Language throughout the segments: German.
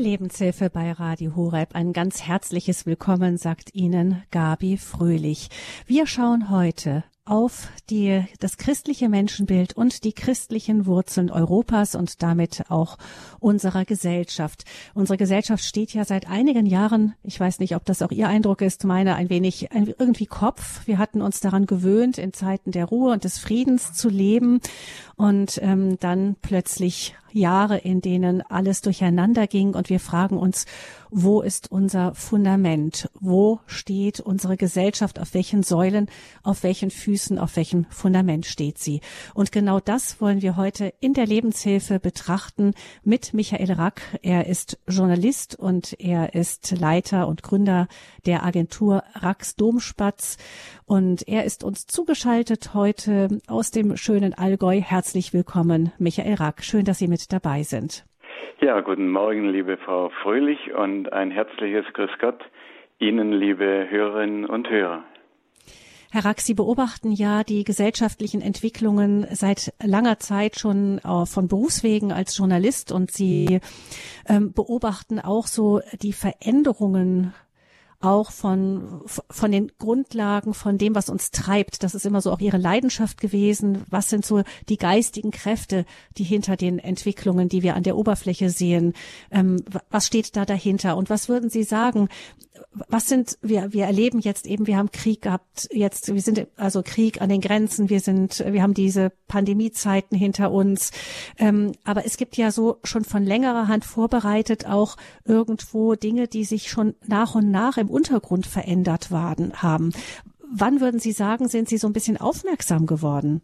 Die Lebenshilfe bei Radio Horeb. Ein ganz herzliches Willkommen, sagt Ihnen Gabi Fröhlich. Wir schauen heute auf das christliche Menschenbild und die christlichen Wurzeln Europas und damit auch unserer Gesellschaft. Unsere Gesellschaft steht ja seit einigen Jahren, ich weiß nicht, ob das auch Ihr Eindruck ist, meine irgendwie Kopf. Wir hatten uns daran gewöhnt, in Zeiten der Ruhe und des Friedens zu leben und dann plötzlich Jahre, in denen alles durcheinander ging, und wir fragen uns, wo ist unser Fundament? Wo steht unsere Gesellschaft? Auf welchen Säulen, auf welchen Füßen, auf welchem Fundament steht sie? Und genau das wollen wir heute in der Lebenshilfe betrachten mit Michael Rack. Er ist Journalist und er ist Leiter und Gründer der Agentur Racks Domspatz, und er ist uns zugeschaltet heute aus dem schönen Allgäu. Herzlich willkommen, Michael Rack. Schön, dass Sie mit dabei sind. Ja, guten Morgen, liebe Frau Fröhlich, und ein herzliches Grüß Gott Ihnen, liebe Hörerinnen und Hörer. Herr Rack, Sie beobachten ja die gesellschaftlichen Entwicklungen seit langer Zeit schon von Berufswegen als Journalist, und Sie beobachten auch so die Veränderungen auch von den Grundlagen, von dem, was uns treibt. Das ist immer so auch Ihre Leidenschaft gewesen. Was sind so die geistigen Kräfte, die hinter den Entwicklungen, die wir an der Oberfläche sehen, was steht da dahinter? Und was würden Sie sagen, wir erleben jetzt eben, wir haben Krieg gehabt, jetzt, wir sind also Krieg an den Grenzen, wir haben diese Pandemiezeiten hinter uns. Aber es gibt ja so schon von längerer Hand vorbereitet auch irgendwo Dinge, die sich schon nach und nach im Untergrund verändert haben. Wann würden Sie sagen, sind Sie so ein bisschen aufmerksam geworden?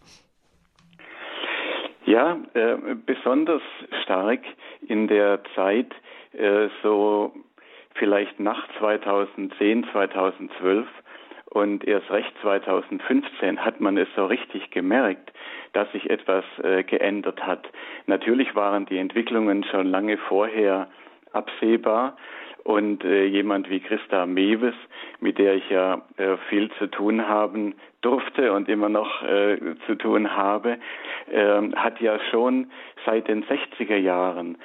Ja, besonders stark in der Zeit, so vielleicht nach 2010, 2012 und erst recht 2015 hat man es so richtig gemerkt, dass sich etwas geändert hat. Natürlich waren die Entwicklungen schon lange vorher absehbar. Und jemand wie Christa Meves, mit der ich ja viel zu tun haben durfte und immer noch zu tun habe, hat ja schon seit den 60er Jahren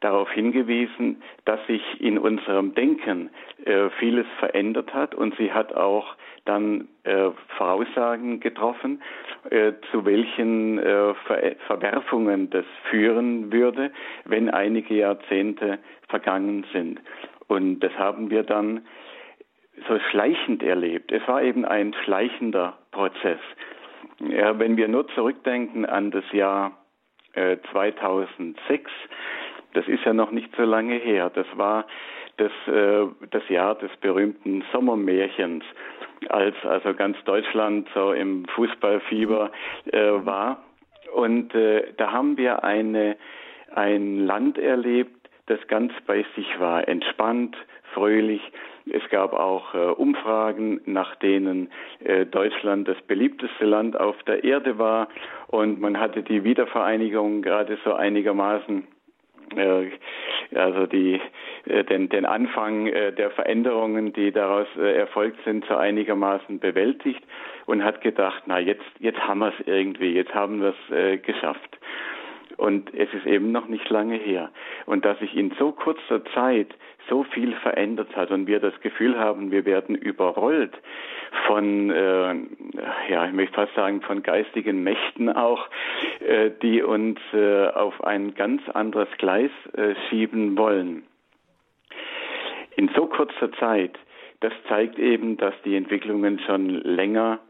darauf hingewiesen, dass sich in unserem Denken vieles verändert hat. Und sie hat auch dann Voraussagen getroffen, zu welchen Verwerfungen das führen würde, wenn einige Jahrzehnte vergangen sind. Und das haben wir dann so schleichend erlebt. Es war eben ein schleichender Prozess. Ja, wenn wir nur zurückdenken an das Jahr 2006, das ist ja noch nicht so lange her, das war das Jahr des berühmten Sommermärchens, als also ganz Deutschland so im Fußballfieber war. Und da haben wir ein Land erlebt, das ganz bei sich war, entspannt, fröhlich. Es gab auch Umfragen, nach denen Deutschland das beliebteste Land auf der Erde war, und man hatte die Wiedervereinigung gerade so einigermaßen, also den Anfang der Veränderungen, die daraus erfolgt sind, so einigermaßen bewältigt und hat gedacht, na jetzt haben wir es irgendwie, jetzt haben wir es geschafft. Und es ist eben noch nicht lange her. Und dass sich in so kurzer Zeit so viel verändert hat und wir das Gefühl haben, wir werden überrollt von, ich möchte fast sagen, von geistigen Mächten auch, die uns auf ein ganz anderes Gleis schieben wollen. In so kurzer Zeit, das zeigt eben, dass die Entwicklungen schon länger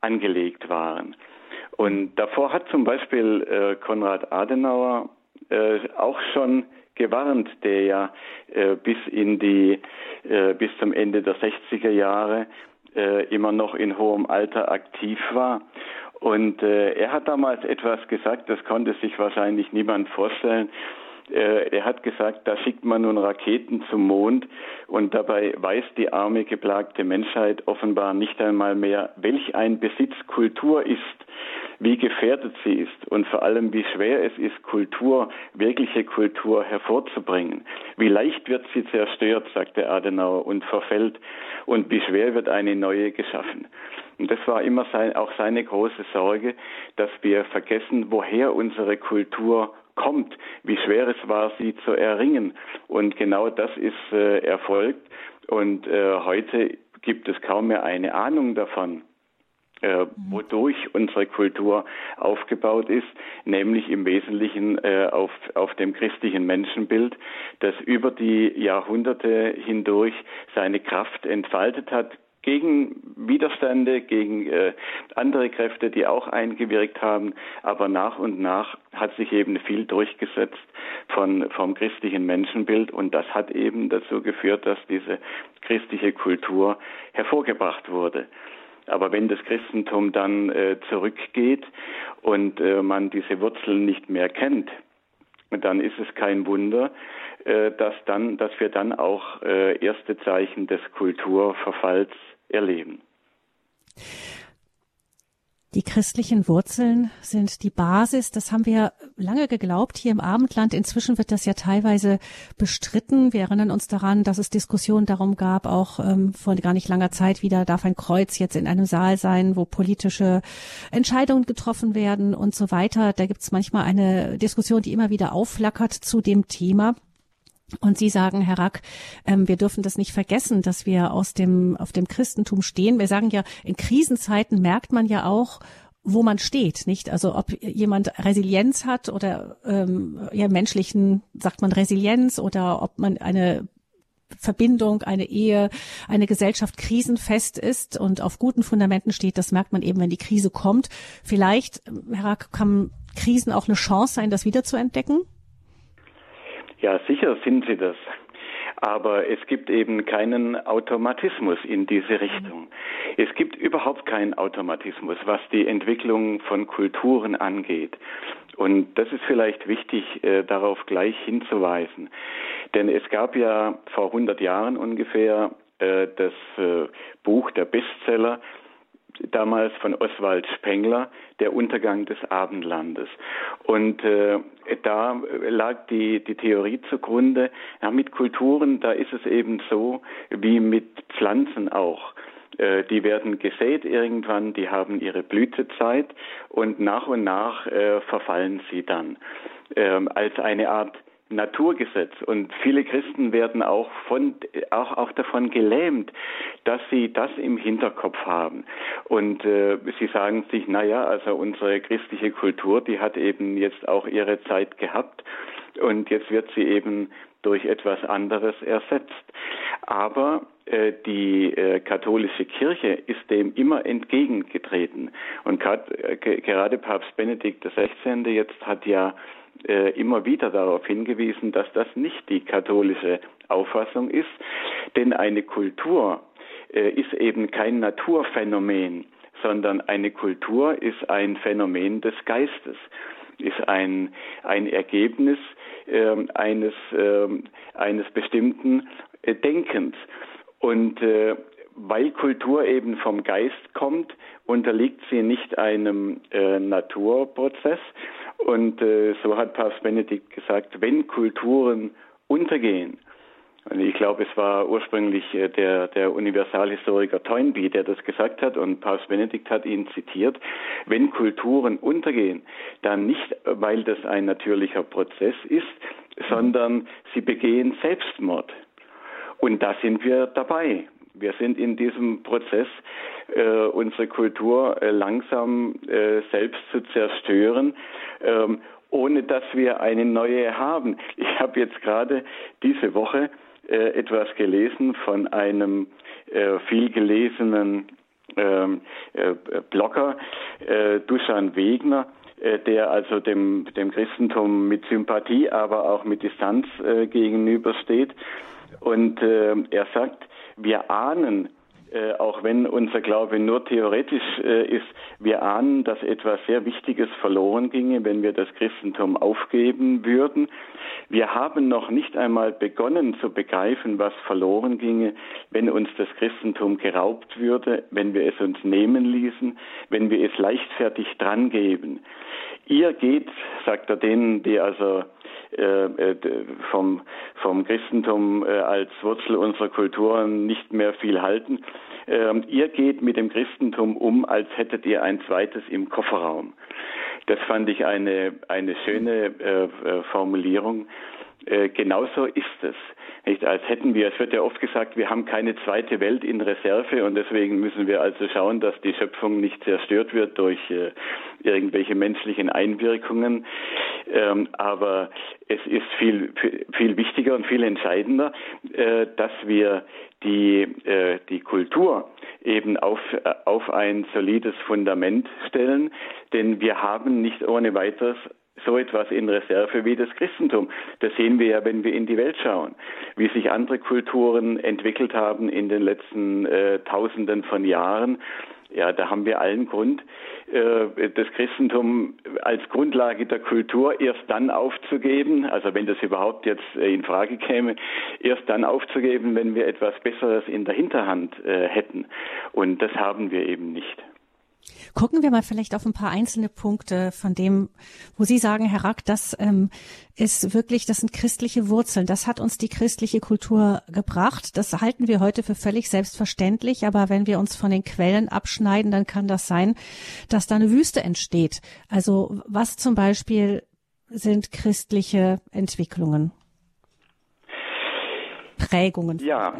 angelegt waren. Und davor hat zum Beispiel Konrad Adenauer auch schon gewarnt, der ja bis zum Ende der 60er Jahre immer noch in hohem Alter aktiv war. Und er hat damals etwas gesagt, das konnte sich wahrscheinlich niemand vorstellen. Er hat gesagt, da schickt man nun Raketen zum Mond, und dabei weiß die arme, geplagte Menschheit offenbar nicht einmal mehr, welch ein Besitz Kultur ist, wie gefährdet sie ist und vor allem, wie schwer es ist, Kultur, wirkliche Kultur hervorzubringen. Wie leicht wird sie zerstört, sagte Adenauer, und verfällt, und wie schwer wird eine neue geschaffen. Und das war immer auch seine große Sorge, dass wir vergessen, woher unsere Kultur kommt, wie schwer es war, sie zu erringen. Und genau das ist erfolgt. Und heute gibt es kaum mehr eine Ahnung davon, wodurch unsere Kultur aufgebaut ist, nämlich im Wesentlichen auf dem christlichen Menschenbild, das über die Jahrhunderte hindurch seine Kraft entfaltet hat, gegen Widerstände, gegen andere Kräfte, die auch eingewirkt haben. Aber nach und nach hat sich eben viel durchgesetzt vom christlichen Menschenbild. Und das hat eben dazu geführt, dass diese christliche Kultur hervorgebracht wurde. Aber wenn das Christentum dann zurückgeht und man diese Wurzeln nicht mehr kennt, dann ist es kein Wunder, dass wir dann auch erste Zeichen des Kulturverfalls erleben. Die christlichen Wurzeln sind die Basis. Das haben wir lange geglaubt hier im Abendland. Inzwischen wird das ja teilweise bestritten. Wir erinnern uns daran, dass es Diskussionen darum gab, auch vor gar nicht langer Zeit wieder, darf ein Kreuz jetzt in einem Saal sein, wo politische Entscheidungen getroffen werden und so weiter. Da gibt es manchmal eine Diskussion, die immer wieder aufflackert zu dem Thema. Und Sie sagen, Herr Rack, wir dürfen das nicht vergessen, dass wir auf dem Christentum stehen. Wir sagen ja, in Krisenzeiten merkt man ja auch, wo man steht, nicht? Also ob jemand Resilienz hat oder ja, menschlichen, sagt man Resilienz, oder ob man eine Verbindung, eine Ehe, eine Gesellschaft krisenfest ist und auf guten Fundamenten steht. Das merkt man eben, wenn die Krise kommt. Vielleicht, Herr Rack, kann Krisen auch eine Chance sein, das wieder zu entdecken? Ja, sicher sind sie das. Aber es gibt eben keinen Automatismus in diese Richtung. Es gibt überhaupt keinen Automatismus, was die Entwicklung von Kulturen angeht. Und das ist vielleicht wichtig, darauf gleich hinzuweisen. Denn es gab ja vor 100 Jahren ungefähr das Buch, der Bestseller, damals von Oswald Spengler, Der Untergang des Abendlandes. Und da lag die Theorie zugrunde, ja, mit Kulturen, da ist es eben so wie mit Pflanzen auch. Die werden gesät irgendwann, die haben ihre Blütezeit und nach verfallen sie dann als eine Art Naturgesetz. Und viele Christen werden auch davon gelähmt, dass sie das im Hinterkopf haben. Und sie sagen sich, naja, also unsere christliche Kultur, die hat eben jetzt auch ihre Zeit gehabt und jetzt wird sie eben durch etwas anderes ersetzt. Aber die katholische Kirche ist dem immer entgegengetreten. Und gerade Papst Benedikt XVI. Jetzt hat ja immer wieder darauf hingewiesen, dass das nicht die katholische Auffassung ist, denn eine Kultur ist eben kein Naturphänomen, sondern eine Kultur ist ein Phänomen des Geistes, ist ein Ergebnis eines bestimmten Denkens. Und weil Kultur eben vom Geist kommt, unterliegt sie nicht einem Naturprozess. Und so hat Papst Benedikt gesagt, wenn Kulturen untergehen, und ich glaube, es war ursprünglich der Universalhistoriker Toynbee, der das gesagt hat, und Papst Benedikt hat ihn zitiert, wenn Kulturen untergehen, dann nicht, weil das ein natürlicher Prozess ist, sondern sie begehen Selbstmord. Und da sind wir dabei. Wir sind in diesem Prozess, unsere Kultur langsam selbst zu zerstören, ohne dass wir eine neue haben. Ich habe jetzt gerade diese Woche etwas gelesen von einem viel gelesenen Blogger, Duschan Wegner, der also dem Christentum mit Sympathie, aber auch mit Distanz gegenübersteht. Und er sagt, wir ahnen, auch wenn unser Glaube nur theoretisch ist, wir ahnen, dass etwas sehr Wichtiges verloren ginge, wenn wir das Christentum aufgeben würden. Wir haben noch nicht einmal begonnen zu begreifen, was verloren ginge, wenn uns das Christentum geraubt würde, wenn wir es uns nehmen ließen, wenn wir es leichtfertig drangeben. Ihr geht, sagt er denen, die also vom Christentum als Wurzel unserer Kulturen nicht mehr viel halten, ihr geht mit dem Christentum um, als hättet ihr ein zweites im Kofferraum. Das fand ich eine schöne Formulierung. Genauso ist es. Nicht? Als hätten wir, es wird ja oft gesagt, wir haben keine zweite Welt in Reserve und deswegen müssen wir also schauen, dass die Schöpfung nicht zerstört wird durch irgendwelche menschlichen Einwirkungen. Aber es ist viel, viel wichtiger und viel entscheidender, dass wir die Kultur eben auf ein solides Fundament stellen, denn wir haben nicht ohne weiteres so etwas in Reserve wie das Christentum. Das sehen wir ja, wenn wir in die Welt schauen, wie sich andere Kulturen entwickelt haben in den letzten Tausenden von Jahren. Ja, da haben wir allen Grund, das Christentum als Grundlage der Kultur erst dann aufzugeben, also wenn das überhaupt jetzt in Frage käme, erst dann aufzugeben, wenn wir etwas Besseres in der Hinterhand hätten. Und das haben wir eben nicht. Gucken wir mal vielleicht auf ein paar einzelne Punkte von dem, wo Sie sagen, Herr Rack, das ist wirklich, das sind christliche Wurzeln. Das hat uns die christliche Kultur gebracht. Das halten wir heute für völlig selbstverständlich. Aber wenn wir uns von den Quellen abschneiden, dann kann das sein, dass da eine Wüste entsteht. Also was zum Beispiel sind christliche Entwicklungen? Prägungen. Ja,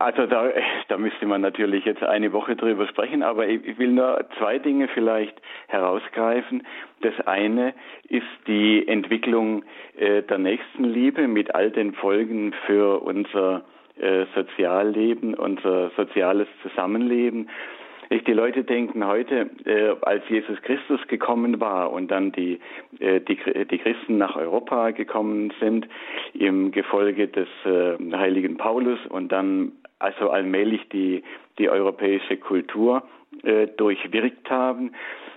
also da müsste man natürlich jetzt eine Woche drüber sprechen, aber ich will nur zwei Dinge vielleicht herausgreifen. Das eine ist die Entwicklung der Nächstenliebe mit all den Folgen für unser Sozialleben, unser soziales Zusammenleben. Die Leute denken heute, als Jesus Christus gekommen war und dann die Christen nach Europa gekommen sind, im Gefolge des heiligen Paulus und dann also allmählich die europäische Kultur durchwirkt haben.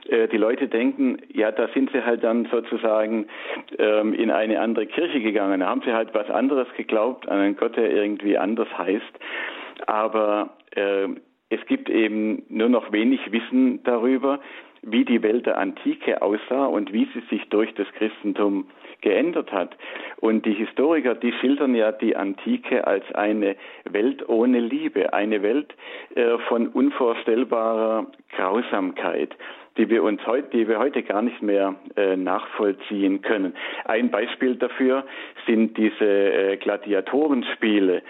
Die Leute denken, ja, da sind sie halt dann sozusagen in eine andere Kirche gegangen. Da haben sie halt was anderes geglaubt, an einen Gott, der irgendwie anders heißt. Aber es gibt eben nur noch wenig Wissen darüber, wie die Welt der Antike aussah und wie sie sich durch das Christentum geändert hat. Und die Historiker, die schildern ja die Antike als eine Welt ohne Liebe, eine Welt von unvorstellbarer Grausamkeit, die wir heute gar nicht mehr nachvollziehen können. Ein Beispiel dafür sind diese Gladiatorenspiele.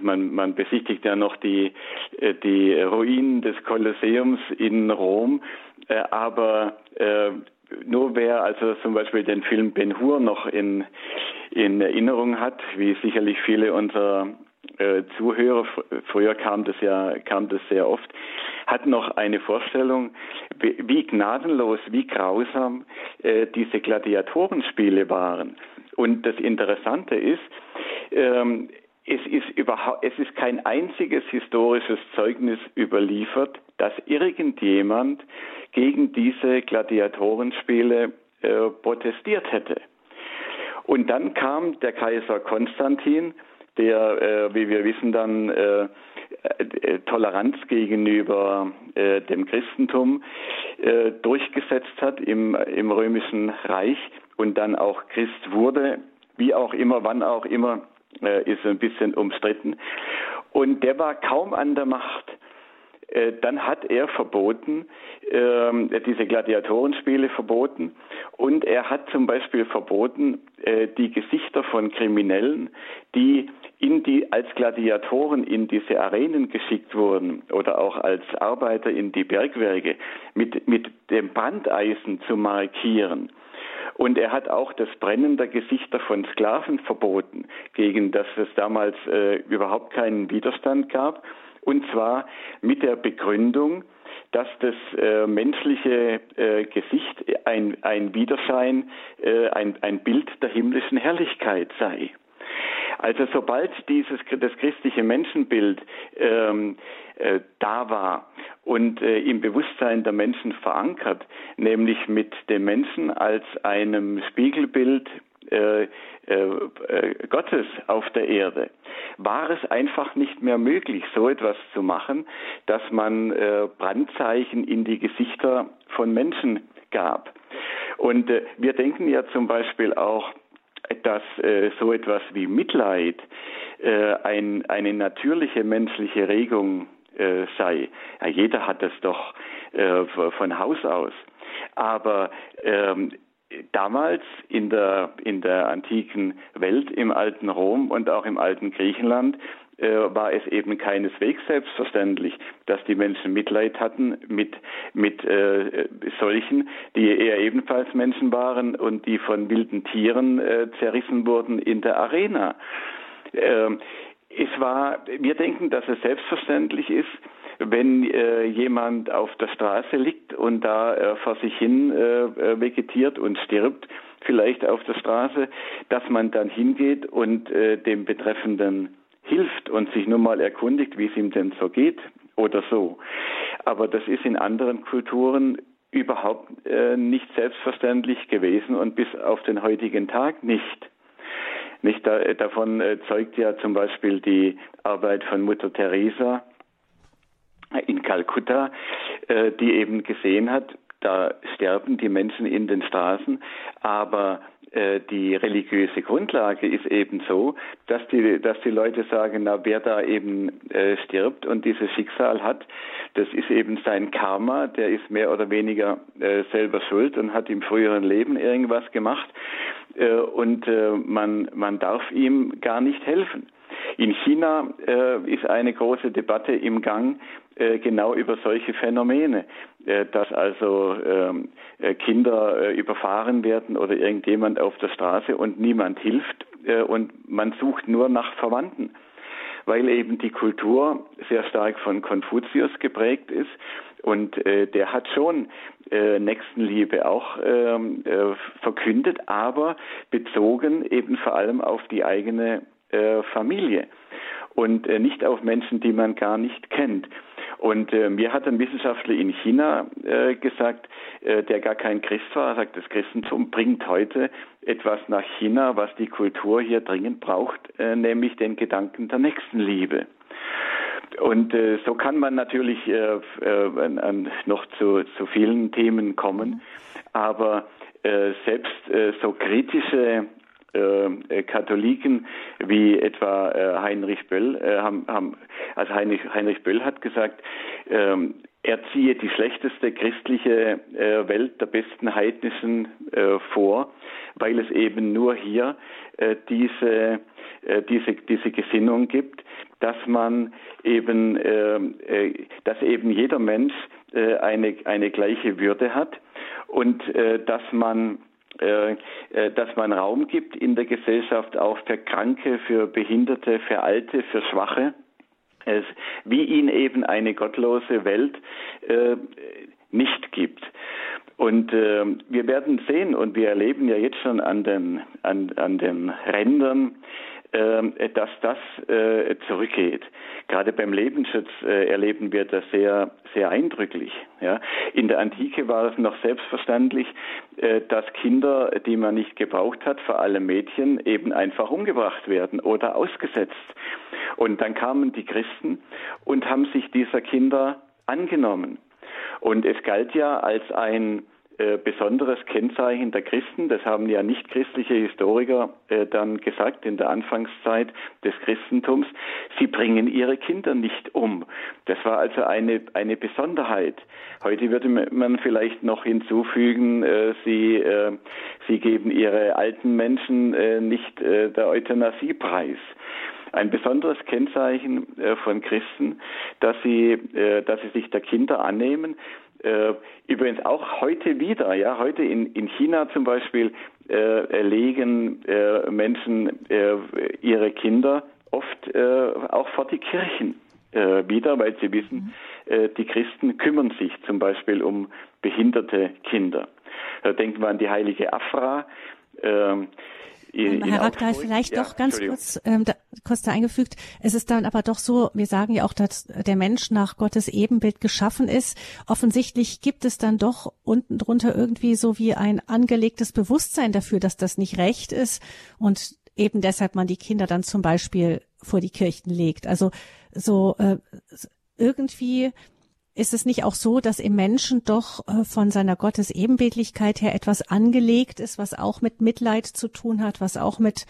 Man besichtigt ja noch die Ruinen des Kolosseums in Rom, aber nur wer also zum Beispiel den Film Ben-Hur noch in Erinnerung hat, wie sicherlich viele unserer Zuhörer, früher kam das sehr oft, hat noch eine Vorstellung, wie gnadenlos, wie grausam diese Gladiatorenspiele waren. Und das Interessante ist, Es ist kein einziges historisches Zeugnis überliefert, dass irgendjemand gegen diese Gladiatorenspiele protestiert hätte. Und dann kam der Kaiser Konstantin, der, wie wir wissen, dann Toleranz gegenüber dem Christentum durchgesetzt hat im Römischen Reich und dann auch Christ wurde, wie auch immer, wann auch immer, ist ein bisschen umstritten. Und der war kaum an der Macht. Dann hat er verboten, diese Gladiatorenspiele verboten. Und er hat zum Beispiel verboten, die Gesichter von Kriminellen, die als Gladiatoren in diese Arenen geschickt wurden oder auch als Arbeiter in die Bergwerke, mit dem Brandeisen zu markieren. Und er hat auch das Brennen der Gesichter von Sklaven verboten, gegen das es damals überhaupt keinen Widerstand gab. Und zwar mit der Begründung, dass das menschliche Gesicht ein Widerschein, ein Bild der himmlischen Herrlichkeit sei. Also sobald das christliche Menschenbild da war und im Bewusstsein der Menschen verankert, nämlich mit dem Menschen als einem Spiegelbild Gottes auf der Erde, war es einfach nicht mehr möglich, so etwas zu machen, dass man Brandzeichen in die Gesichter von Menschen gab. Und wir denken ja zum Beispiel auch, dass so etwas wie Mitleid eine natürliche menschliche Regung sei. Ja, jeder hat das doch von Haus aus. Aber damals in der antiken Welt, im alten Rom und auch im alten Griechenland, war es eben keineswegs selbstverständlich, dass die Menschen Mitleid hatten mit solchen, die eher ebenfalls Menschen waren und die von wilden Tieren zerrissen wurden in der Arena. Wir denken, dass es selbstverständlich ist, wenn jemand auf der Straße liegt und da vor sich hin vegetiert und stirbt, vielleicht auf der Straße, dass man dann hingeht und dem Betreffenden hilft und sich nur mal erkundigt, wie es ihm denn so geht oder so. Aber das ist in anderen Kulturen überhaupt nicht selbstverständlich gewesen und bis auf den heutigen Tag nicht. Davon zeugt ja zum Beispiel die Arbeit von Mutter Teresa in Kalkutta, die eben gesehen hat, da sterben die Menschen in den Straßen, aber die religiöse Grundlage ist eben so, dass die Leute sagen, na, wer da eben stirbt und dieses Schicksal hat, das ist eben sein Karma, der ist mehr oder weniger selber schuld und hat im früheren Leben irgendwas gemacht und man darf ihm gar nicht helfen. In China ist eine große Debatte im Gang, genau über solche Phänomene, dass also Kinder überfahren werden oder irgendjemand auf der Straße und niemand hilft und man sucht nur nach Verwandten, weil eben die Kultur sehr stark von Konfuzius geprägt ist und der hat schon Nächstenliebe auch verkündet, aber bezogen eben vor allem auf die eigene Familie und nicht auf Menschen, die man gar nicht kennt. Und mir hat ein Wissenschaftler in China gesagt, der gar kein Christ war, sagt, das Christentum bringt heute etwas nach China, was die Kultur hier dringend braucht, nämlich den Gedanken der Nächstenliebe. Und so kann man natürlich noch zu vielen Themen kommen, aber selbst so kritische Katholiken wie etwa Heinrich Böll Heinrich Böll hat gesagt, er ziehe die schlechteste christliche Welt der besten heidnischen vor, weil es eben nur hier diese Gesinnung gibt, dass man eben jeder Mensch eine gleiche Würde hat und dass man Raum gibt in der Gesellschaft auch für Kranke, für Behinderte, für Alte, für Schwache, wie ihn eben eine gottlose Welt nicht gibt. Und wir werden sehen, und wir erleben ja jetzt schon an den Rändern, dass das zurückgeht. Gerade beim Lebensschutz erleben wir das sehr, sehr eindrücklich. Ja? In der Antike war es noch selbstverständlich, dass Kinder, die man nicht gebraucht hat, vor allem Mädchen, eben einfach umgebracht werden oder ausgesetzt. Und dann kamen die Christen und haben sich dieser Kinder angenommen. Und es galt ja als ein besonderes Kennzeichen der Christen, das haben ja nichtchristliche Historiker dann gesagt in der Anfangszeit des Christentums, sie bringen ihre Kinder nicht um. Das war also eine Besonderheit. Heute würde man vielleicht noch hinzufügen, sie geben ihre alten Menschen nicht der Euthanasie preis. Ein besonderes Kennzeichen von Christen, dass sie sich der Kinder annehmen. Übrigens auch heute wieder, ja, heute in China zum Beispiel legen Menschen ihre Kinder oft auch vor die Kirchen wieder, weil sie wissen, die Christen kümmern sich zum Beispiel um behinderte Kinder. Da denkt man an die heilige Afra. Herr Rack, da ist vielleicht doch ganz kurz da eingefügt. Es ist dann aber doch so, wir sagen ja auch, dass der Mensch nach Gottes Ebenbild geschaffen ist. Offensichtlich gibt es dann doch unten drunter irgendwie so wie ein angelegtes Bewusstsein dafür, dass das nicht recht ist und eben deshalb man die Kinder dann zum Beispiel vor die Kirchen legt. Also so irgendwie ist es nicht auch so, dass im Menschen doch von seiner Gottesebenbildlichkeit her etwas angelegt ist, was auch mit Mitleid zu tun hat, was auch mit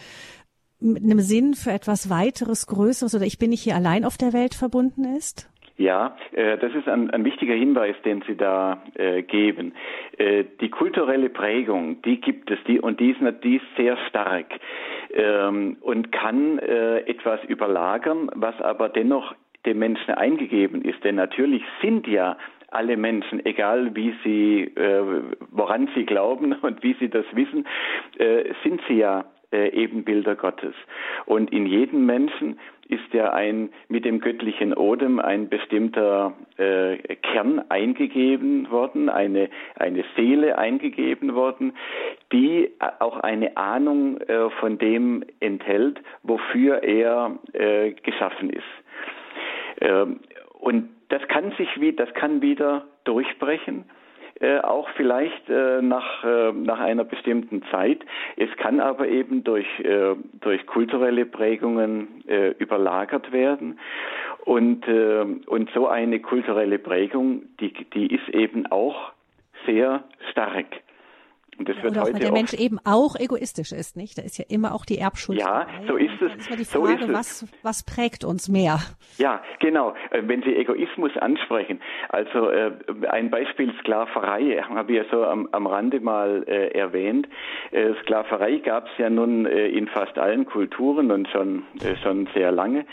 einem Sinn für etwas Weiteres, Größeres oder ich bin nicht hier allein auf der Welt verbunden ist? Ja, das ist ein wichtiger Hinweis, den Sie da geben. Die kulturelle Prägung, die gibt es, die ist sehr stark und kann etwas überlagern, was aber dennoch dem Menschen eingegeben ist. Denn natürlich sind ja alle Menschen, egal wie sie, woran sie glauben und wie sie das wissen, sind sie ja Ebenbilder Gottes. Und in jedem Menschen ist ja mit dem göttlichen Odem ein bestimmter Kern eingegeben worden, eine Seele eingegeben worden, die auch eine Ahnung von dem enthält, wofür er geschaffen ist. Und das kann wieder durchbrechen. Auch vielleicht nach einer bestimmten Zeit. Es kann aber eben durch kulturelle Prägungen überlagert werden. Und so eine kulturelle Prägung, die ist eben auch sehr stark. Und das wird heute auch, der Mensch eben auch egoistisch ist, nicht? Da ist ja immer auch die Erbschuld. Ja, dabei. So ist es. Da ist mal die Frage, so was prägt uns mehr? Ja, genau. Wenn Sie Egoismus ansprechen, also ein Beispiel Sklaverei, habe ich ja so am Rande mal erwähnt. Sklaverei gab es ja nun in fast allen Kulturen und schon sehr lange.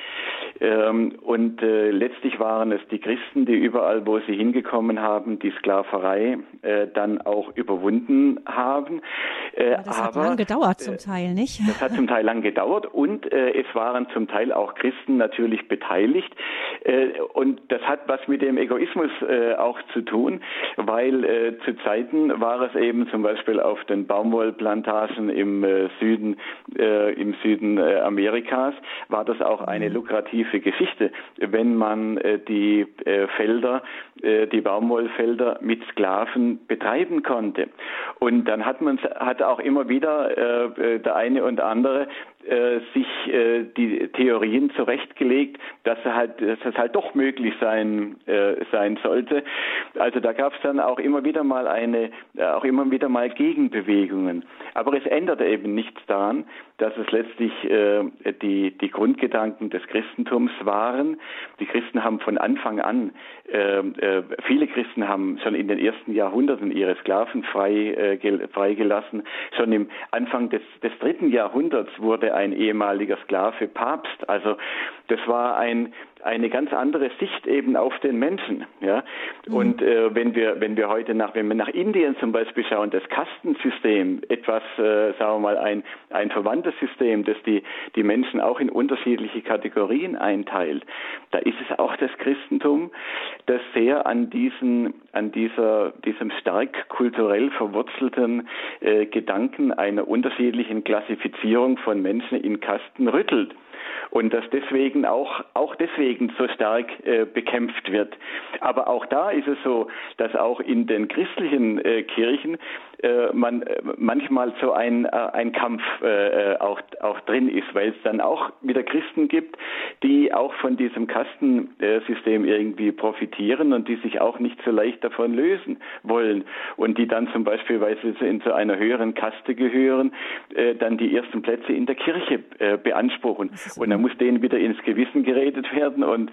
Und letztlich waren es die Christen, die überall, wo sie hingekommen haben, die Sklaverei dann auch überwunden haben. Das hat lang gedauert zum Teil, nicht? Das hat zum Teil lang gedauert und es waren zum Teil auch Christen natürlich beteiligt. Und das hat was mit dem Egoismus auch zu tun, weil zu Zeiten war es eben zum Beispiel auf den Baumwollplantagen im Süden Amerikas, war das auch eine lukrative Geschichte, wenn man die Baumwollfelder mit Sklaven betreiben konnte. Und dann hat auch immer wieder der eine und andere sich die Theorien zurechtgelegt, dass es halt doch möglich sein sollte. Also da gab es dann auch immer wieder mal Gegenbewegungen. Aber es änderte eben nichts daran, dass es letztlich die Grundgedanken des Christentums waren. Die Christen haben von Anfang an, viele Christen haben schon in den ersten Jahrhunderten ihre Sklaven freigelassen. Schon im Anfang des 3. Jahrhunderts wurde ein ehemaliger Sklave Papst. Also das war eine ganz andere Sicht eben auf den Menschen. Ja? Und wenn wir heute nach Indien zum Beispiel schauen, das Kastensystem, etwas, sagen wir mal, ein verwandtes System, das die Menschen auch in unterschiedliche Kategorien einteilt, da ist es auch das Christentum, das sehr an diesem stark kulturell verwurzelten Gedanken einer unterschiedlichen Klassifizierung von Menschen in Kasten rüttelt. Und das deswegen auch deswegen so stark bekämpft wird. Aber auch da ist es so, dass auch in den christlichen Kirchen man manchmal so ein Kampf auch drin ist, weil es dann auch wieder Christen gibt, die auch von diesem Kastensystem irgendwie profitieren und die sich auch nicht so leicht davon lösen wollen und die dann zum Beispiel, weil sie in so einer höheren Kaste gehören, dann die ersten Plätze in der Kirche beanspruchen. Und dann muss denen wieder ins Gewissen geredet werden und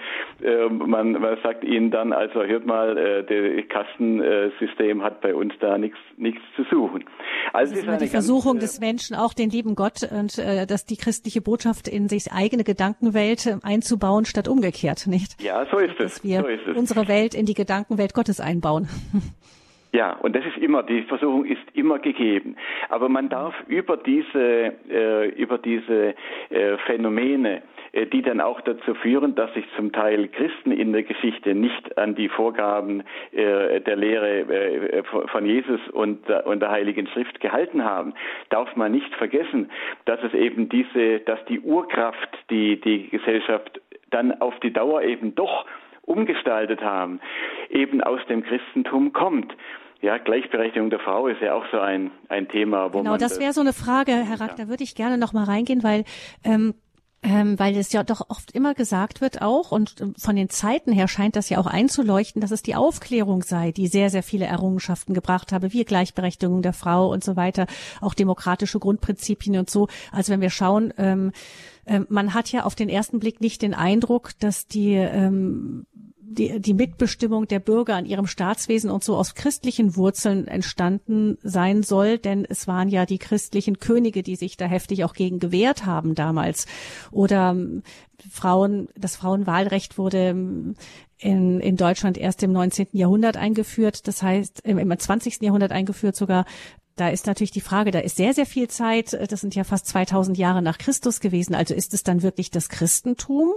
man sagt ihnen dann, also hört mal, das Kastensystem hat bei uns da nichts zu suchen. Also das ist immer die Versuchung des Menschen, auch den lieben Gott und dass die christliche Botschaft in sich eigene Gedankenwelt einzubauen, statt umgekehrt, nicht? Ja, so ist es. Dass wir unsere Welt in die Gedankenwelt Gottes einbauen. Ja, und das ist immer, die Versuchung ist immer gegeben. Aber man darf über diese Phänomene, die dann auch dazu führen, dass sich zum Teil Christen in der Geschichte nicht an die Vorgaben der Lehre von Jesus und der Heiligen Schrift gehalten haben, darf man nicht vergessen, dass es eben dass die Urkraft, die Gesellschaft dann auf die Dauer eben doch umgestaltet haben, eben aus dem Christentum kommt. Ja, Gleichberechtigung der Frau ist ja auch so ein Thema, wo man... Genau, das wäre so eine Frage, Herr Rack, da würde ich gerne noch mal reingehen, weil es ja doch oft immer gesagt wird auch, und von den Zeiten her scheint das ja auch einzuleuchten, dass es die Aufklärung sei, die sehr, sehr viele Errungenschaften gebracht habe, wie Gleichberechtigung der Frau und so weiter, auch demokratische Grundprinzipien und so. Also wenn wir schauen, man hat ja auf den ersten Blick nicht den Eindruck, dass die die Mitbestimmung der Bürger an ihrem Staatswesen und so aus christlichen Wurzeln entstanden sein soll, denn es waren ja die christlichen Könige, die sich da heftig auch gegen gewehrt haben damals. Oder das Frauenwahlrecht wurde in Deutschland erst im 19. Jahrhundert eingeführt, das heißt im 20. Jahrhundert eingeführt sogar. Da ist natürlich die Frage, da ist sehr, sehr viel Zeit, das sind ja fast 2000 Jahre nach Christus gewesen, also ist es dann wirklich das Christentum?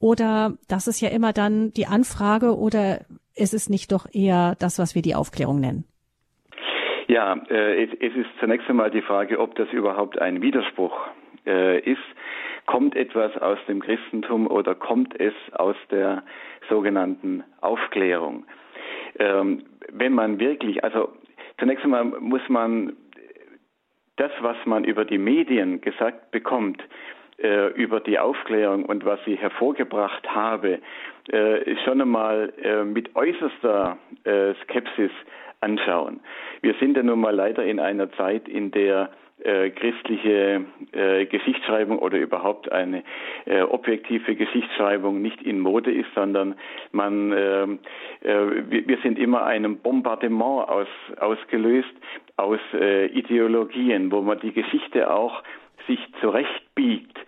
Oder das ist ja immer dann die Anfrage, oder ist es nicht doch eher das, was wir die Aufklärung nennen? Ja, es ist zunächst einmal die Frage, ob das überhaupt ein Widerspruch ist. Kommt etwas aus dem Christentum oder kommt es aus der sogenannten Aufklärung? Wenn man wirklich, also zunächst einmal muss man das, was man über die Medien gesagt bekommt, über die Aufklärung und was sie hervorgebracht habe, schon einmal mit äußerster Skepsis anschauen. Wir sind ja nun mal leider in einer Zeit, in der christliche Geschichtsschreibung oder überhaupt eine objektive Geschichtsschreibung nicht in Mode ist, sondern wir sind immer einem Bombardement ausgelöst aus Ideologien, wo man die Geschichte auch sich zurechtbiegt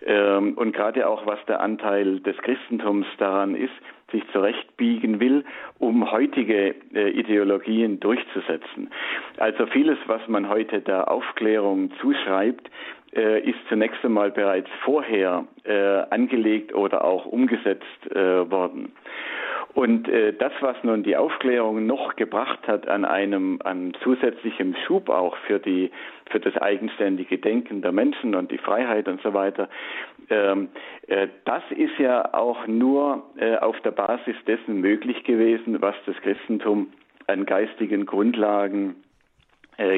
und gerade auch, was der Anteil des Christentums daran ist, sich zurechtbiegen will, um heutige Ideologien durchzusetzen. Also vieles, was man heute der Aufklärung zuschreibt, ist zunächst einmal bereits vorher angelegt oder auch umgesetzt worden. Und das, was nun die Aufklärung noch gebracht hat an zusätzlichem Schub auch für das eigenständige Denken der Menschen und die Freiheit und so weiter, das ist ja auch nur auf der Basis dessen möglich gewesen, was das Christentum an geistigen Grundlagen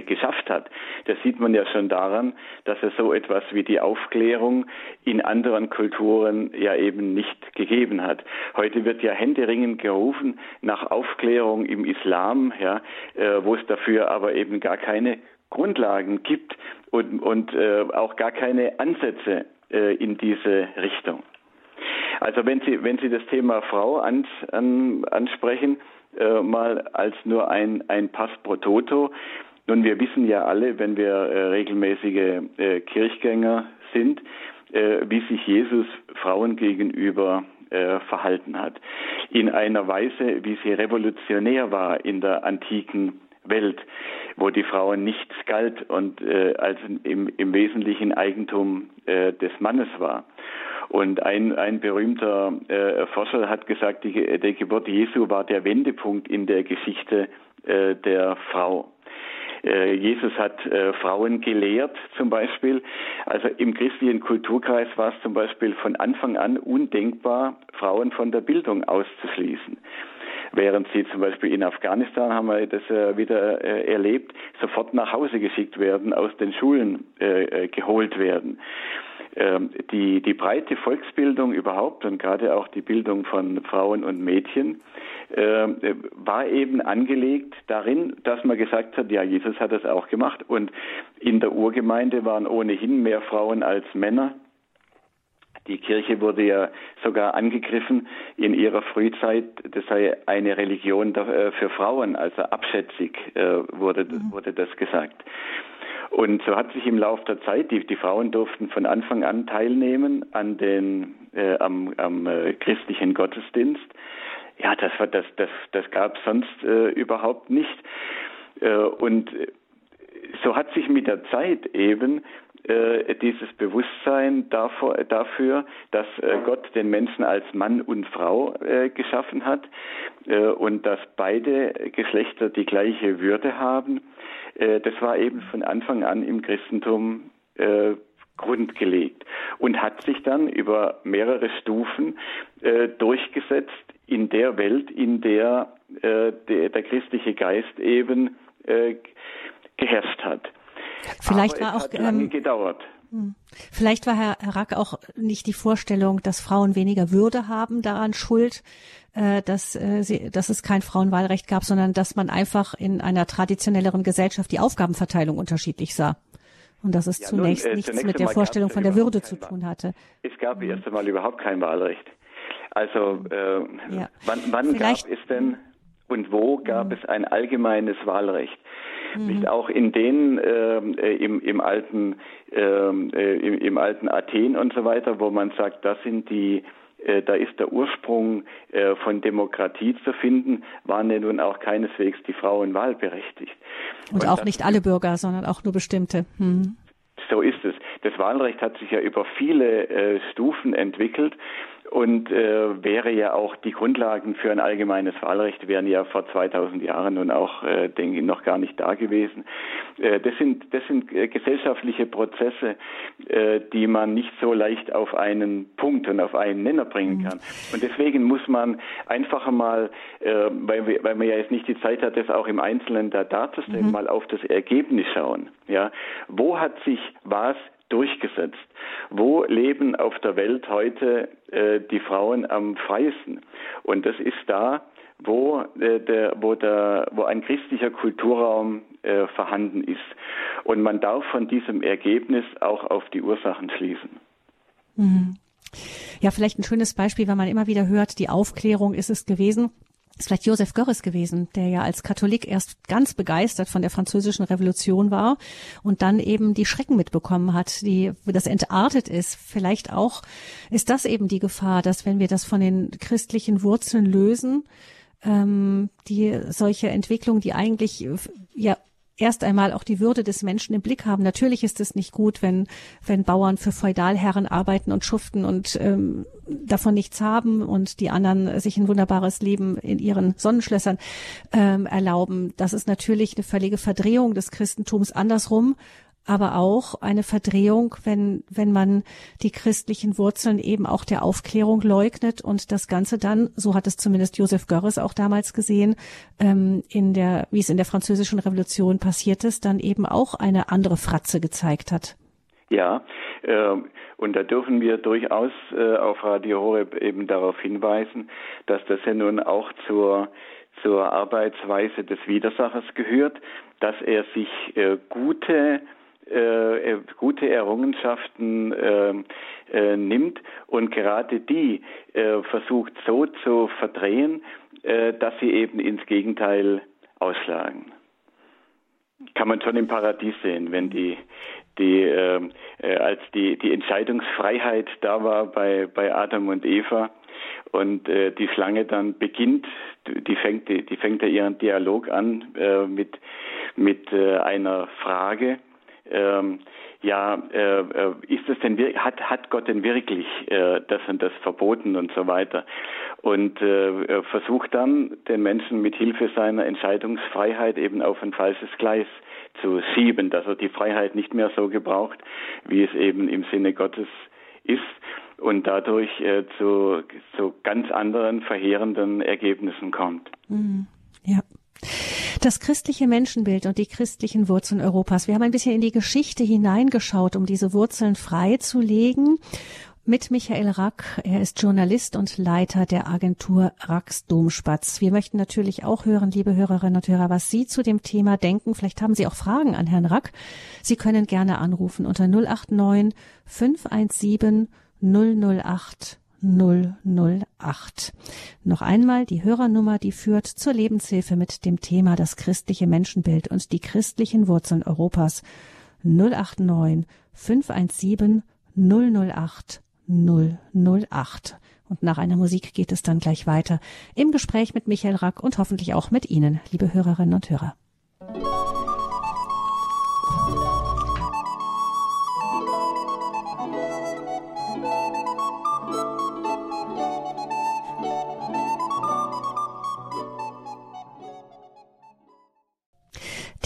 geschafft hat. Das sieht man ja schon daran, dass es so etwas wie die Aufklärung in anderen Kulturen ja eben nicht gegeben hat. Heute wird ja händeringend gerufen nach Aufklärung im Islam, ja, wo es dafür aber eben gar keine Grundlagen gibt und auch gar keine Ansätze in diese Richtung. Also wenn Sie das Thema Frau ansprechen, mal als nur ein Pass pro Toto. Nun, wir wissen ja alle, wenn wir regelmäßige Kirchgänger sind, wie sich Jesus Frauen gegenüber verhalten hat. In einer Weise, wie sie revolutionär war in der antiken Welt, wo die Frau nichts galt und als im Wesentlichen Eigentum des Mannes war. Und ein berühmter Forscher hat gesagt, die Geburt Jesu war der Wendepunkt in der Geschichte der Frau. Jesus hat Frauen gelehrt zum Beispiel. Also im christlichen Kulturkreis war es zum Beispiel von Anfang an undenkbar, Frauen von der Bildung auszuschließen. Während sie zum Beispiel in Afghanistan, haben wir das wieder erlebt, sofort nach Hause geschickt werden, aus den Schulen geholt werden. Die breite Volksbildung überhaupt und gerade auch die Bildung von Frauen und Mädchen war eben angelegt darin, dass man gesagt hat, ja, Jesus hat das auch gemacht. Und in der Urgemeinde waren ohnehin mehr Frauen als Männer. Die Kirche wurde ja sogar angegriffen in ihrer Frühzeit, das sei eine Religion für Frauen, also abschätzig wurde das gesagt. Und so hat sich im Laufe der Zeit, die Frauen durften von Anfang an teilnehmen an am christlichen Gottesdienst. Ja, das gab es sonst überhaupt nicht. Und so hat sich mit der Zeit eben dieses Bewusstsein dafür, dass Gott den Menschen als Mann und Frau geschaffen hat und dass beide Geschlechter die gleiche Würde haben, das war eben von Anfang an im Christentum grundgelegt und hat sich dann über mehrere Stufen durchgesetzt in der Welt, in der der christliche Geist eben geherrscht hat. Vielleicht war, Herr Rack, auch nicht die Vorstellung, dass Frauen weniger Würde haben, daran schuld, dass es kein Frauenwahlrecht gab, sondern dass man einfach in einer traditionelleren Gesellschaft die Aufgabenverteilung unterschiedlich sah. Und dass es zunächst nichts mit der Vorstellung von der Würde zu tun hatte. Es gab erst einmal überhaupt kein Wahlrecht. Also ja. Wann gab es denn und wo gab es ein allgemeines Wahlrecht? Nicht auch in den im alten Athen und so weiter, wo man sagt, das sind die da ist der Ursprung von Demokratie zu finden, waren ja nun auch keineswegs die Frauen wahlberechtigt. Und auch nicht alle Bürger, sondern auch nur bestimmte. Mhm. So ist es. Das Wahlrecht hat sich ja über viele Stufen entwickelt und wäre ja auch die Grundlagen für ein allgemeines Wahlrecht wären ja vor 2000 Jahren nun auch, denke ich, noch gar nicht da gewesen. Das sind gesellschaftliche Prozesse, die man nicht so leicht auf einen Punkt und auf einen Nenner bringen kann. Und deswegen muss man einfach mal, weil man ja jetzt nicht die Zeit hat, das auch im Einzelnen da darzustellen, mal auf das Ergebnis schauen. Ja, wo hat sich was durchgesetzt? Wo leben auf der Welt heute die Frauen am freiesten? Und das ist da, wo ein christlicher Kulturraum vorhanden ist. Und man darf von diesem Ergebnis auch auf die Ursachen schließen. Mhm. Ja, vielleicht ein schönes Beispiel, weil man immer wieder hört, die Aufklärung ist es gewesen. Ist vielleicht Joseph Görres gewesen, der ja als Katholik erst ganz begeistert von der Französischen Revolution war und dann eben die Schrecken mitbekommen hat, das entartet ist. Vielleicht auch ist das eben die Gefahr, dass wenn wir das von den christlichen Wurzeln lösen, die solche Entwicklung, die eigentlich ja erst einmal auch die Würde des Menschen im Blick haben. Natürlich ist es nicht gut, wenn Bauern für Feudalherren arbeiten und schuften und davon nichts haben und die anderen sich ein wunderbares Leben in ihren Sonnenschlössern erlauben. Das ist natürlich eine völlige Verdrehung des Christentums andersrum, aber auch eine Verdrehung, wenn man die christlichen Wurzeln eben auch der Aufklärung leugnet und das Ganze dann, so hat es zumindest Joseph Görres auch damals gesehen, wie es in der Französischen Revolution passiert ist, dann eben auch eine andere Fratze gezeigt hat. Ja, und da dürfen wir durchaus auf Radio Horeb eben darauf hinweisen, dass das ja nun auch zur Arbeitsweise des Widersachers gehört, dass er sich gute Errungenschaften nimmt und gerade die versucht so zu verdrehen, dass sie eben ins Gegenteil ausschlagen. Kann man schon im Paradies sehen, wenn als die Entscheidungsfreiheit da war bei Adam und Eva und die Schlange dann beginnt, die fängt ja ihren Dialog an mit einer Frage. Ist es denn, hat Gott denn wirklich das und das verboten und so weiter? Und versucht dann, den Menschen mit Hilfe seiner Entscheidungsfreiheit eben auf ein falsches Gleis zu schieben, dass er die Freiheit nicht mehr so gebraucht, wie es eben im Sinne Gottes ist und dadurch zu ganz anderen verheerenden Ergebnissen kommt. Mhm. Ja. Das christliche Menschenbild und die christlichen Wurzeln Europas. Wir haben ein bisschen in die Geschichte hineingeschaut, um diese Wurzeln freizulegen. Mit Michael Rack. Er ist Journalist und Leiter der Agentur Racks Domspatz. Wir möchten natürlich auch hören, liebe Hörerinnen und Hörer, was Sie zu dem Thema denken. Vielleicht haben Sie auch Fragen an Herrn Rack. Sie können gerne anrufen unter 089 517 008 008. Noch einmal die Hörernummer, die führt zur Lebenshilfe mit dem Thema das christliche Menschenbild und die christlichen Wurzeln Europas. 089 517 008 008. Und nach einer Musik geht es dann gleich weiter im Gespräch mit Michael Rack und hoffentlich auch mit Ihnen, liebe Hörerinnen und Hörer.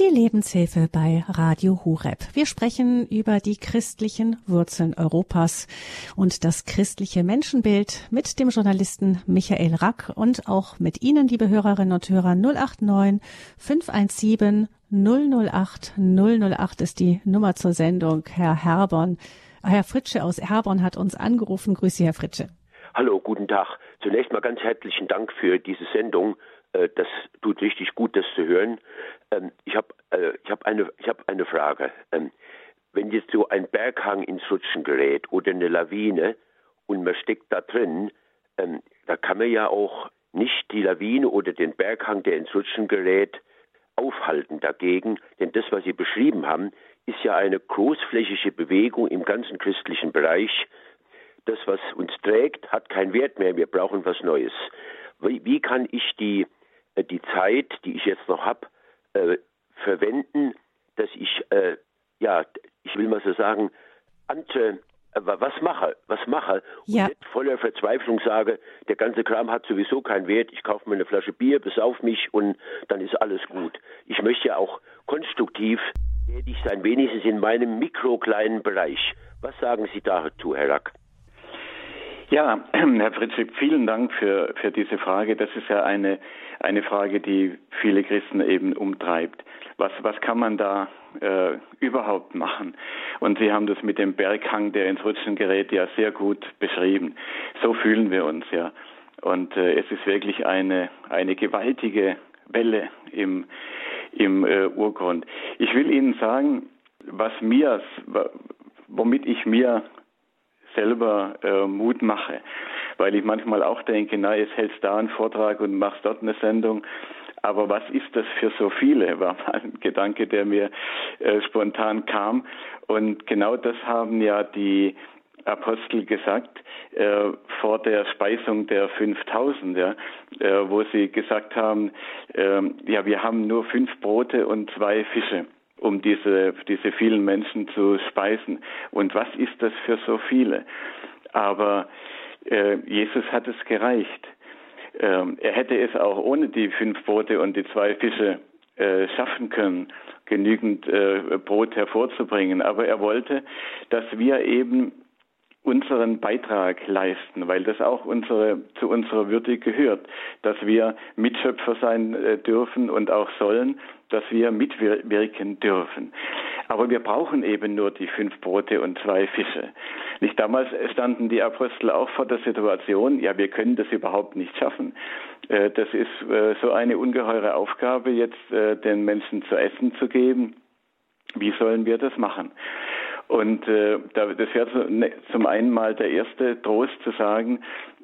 Die Lebenshilfe bei Radio Horeb. Wir sprechen über die christlichen Wurzeln Europas und das christliche Menschenbild mit dem Journalisten Michael Rack und auch mit Ihnen, liebe Hörerinnen und Hörer. 089 517 008 008 ist die Nummer zur Sendung. Herr Fritsche aus Herborn hat uns angerufen. Grüße, Herr Fritsche. Hallo, guten Tag. Zunächst mal ganz herzlichen Dank für diese Sendung. Das tut richtig gut, das zu hören. Ich hab eine Frage. Wenn jetzt so ein Berghang ins Rutschen gerät oder eine Lawine und man steckt da drin, da kann man ja auch nicht die Lawine oder den Berghang, der ins Rutschen gerät, aufhalten dagegen. Denn das, was Sie beschrieben haben, ist ja eine großflächige Bewegung im ganzen christlichen Bereich. Das, was uns trägt, hat keinen Wert mehr. Wir brauchen was Neues. Wie kann ich die Zeit, die ich jetzt noch habe, verwenden, dass ich, ich will mal so sagen, was mache? Ja. Und nicht voller Verzweiflung sage, der ganze Kram hat sowieso keinen Wert, ich kaufe mir eine Flasche Bier, besauf mich und dann ist alles gut. Ich möchte ja auch konstruktiv tätig sein, wenigstens in meinem mikrokleinen Bereich. Was sagen Sie dazu, Herr Rack? Ja, Herr Fritzschiff, vielen Dank für diese Frage. Das ist ja eine Frage, die viele Christen eben umtreibt. Was kann man da überhaupt machen? Und Sie haben das mit dem Berghang, der ins Rutschen gerät, ja sehr gut beschrieben. So fühlen wir uns ja. Und es ist wirklich eine gewaltige Welle im Urgrund. Ich will Ihnen sagen, womit ich mir selber Mut mache, weil ich manchmal auch denke, na, jetzt hältst da einen Vortrag und machst dort eine Sendung, aber was ist das für so viele, war mal ein Gedanke, der mir spontan kam, und genau das haben ja die Apostel gesagt vor der Speisung der 5000, wo sie gesagt haben, wir haben nur 5 Brote und 2 Fische. Um diese vielen Menschen zu speisen. Und was ist das für so viele? Aber Jesus hat es gereicht. Er hätte es auch ohne die 5 Brote und die 2 Fische schaffen können, genügend Brot hervorzubringen. Aber er wollte, dass wir eben unseren Beitrag leisten, weil das auch zu unserer Würde gehört, dass wir Mitschöpfer sein dürfen und auch sollen, dass wir mitwirken dürfen. Aber wir brauchen eben nur die 5 Brote und 2 Fische. Nicht damals standen die Apostel auch vor der Situation, ja, wir können das überhaupt nicht schaffen. Das ist so eine ungeheure Aufgabe, jetzt den Menschen zu essen zu geben. Wie sollen wir das machen? Und das wäre zum einen mal der erste Trost zu sagen,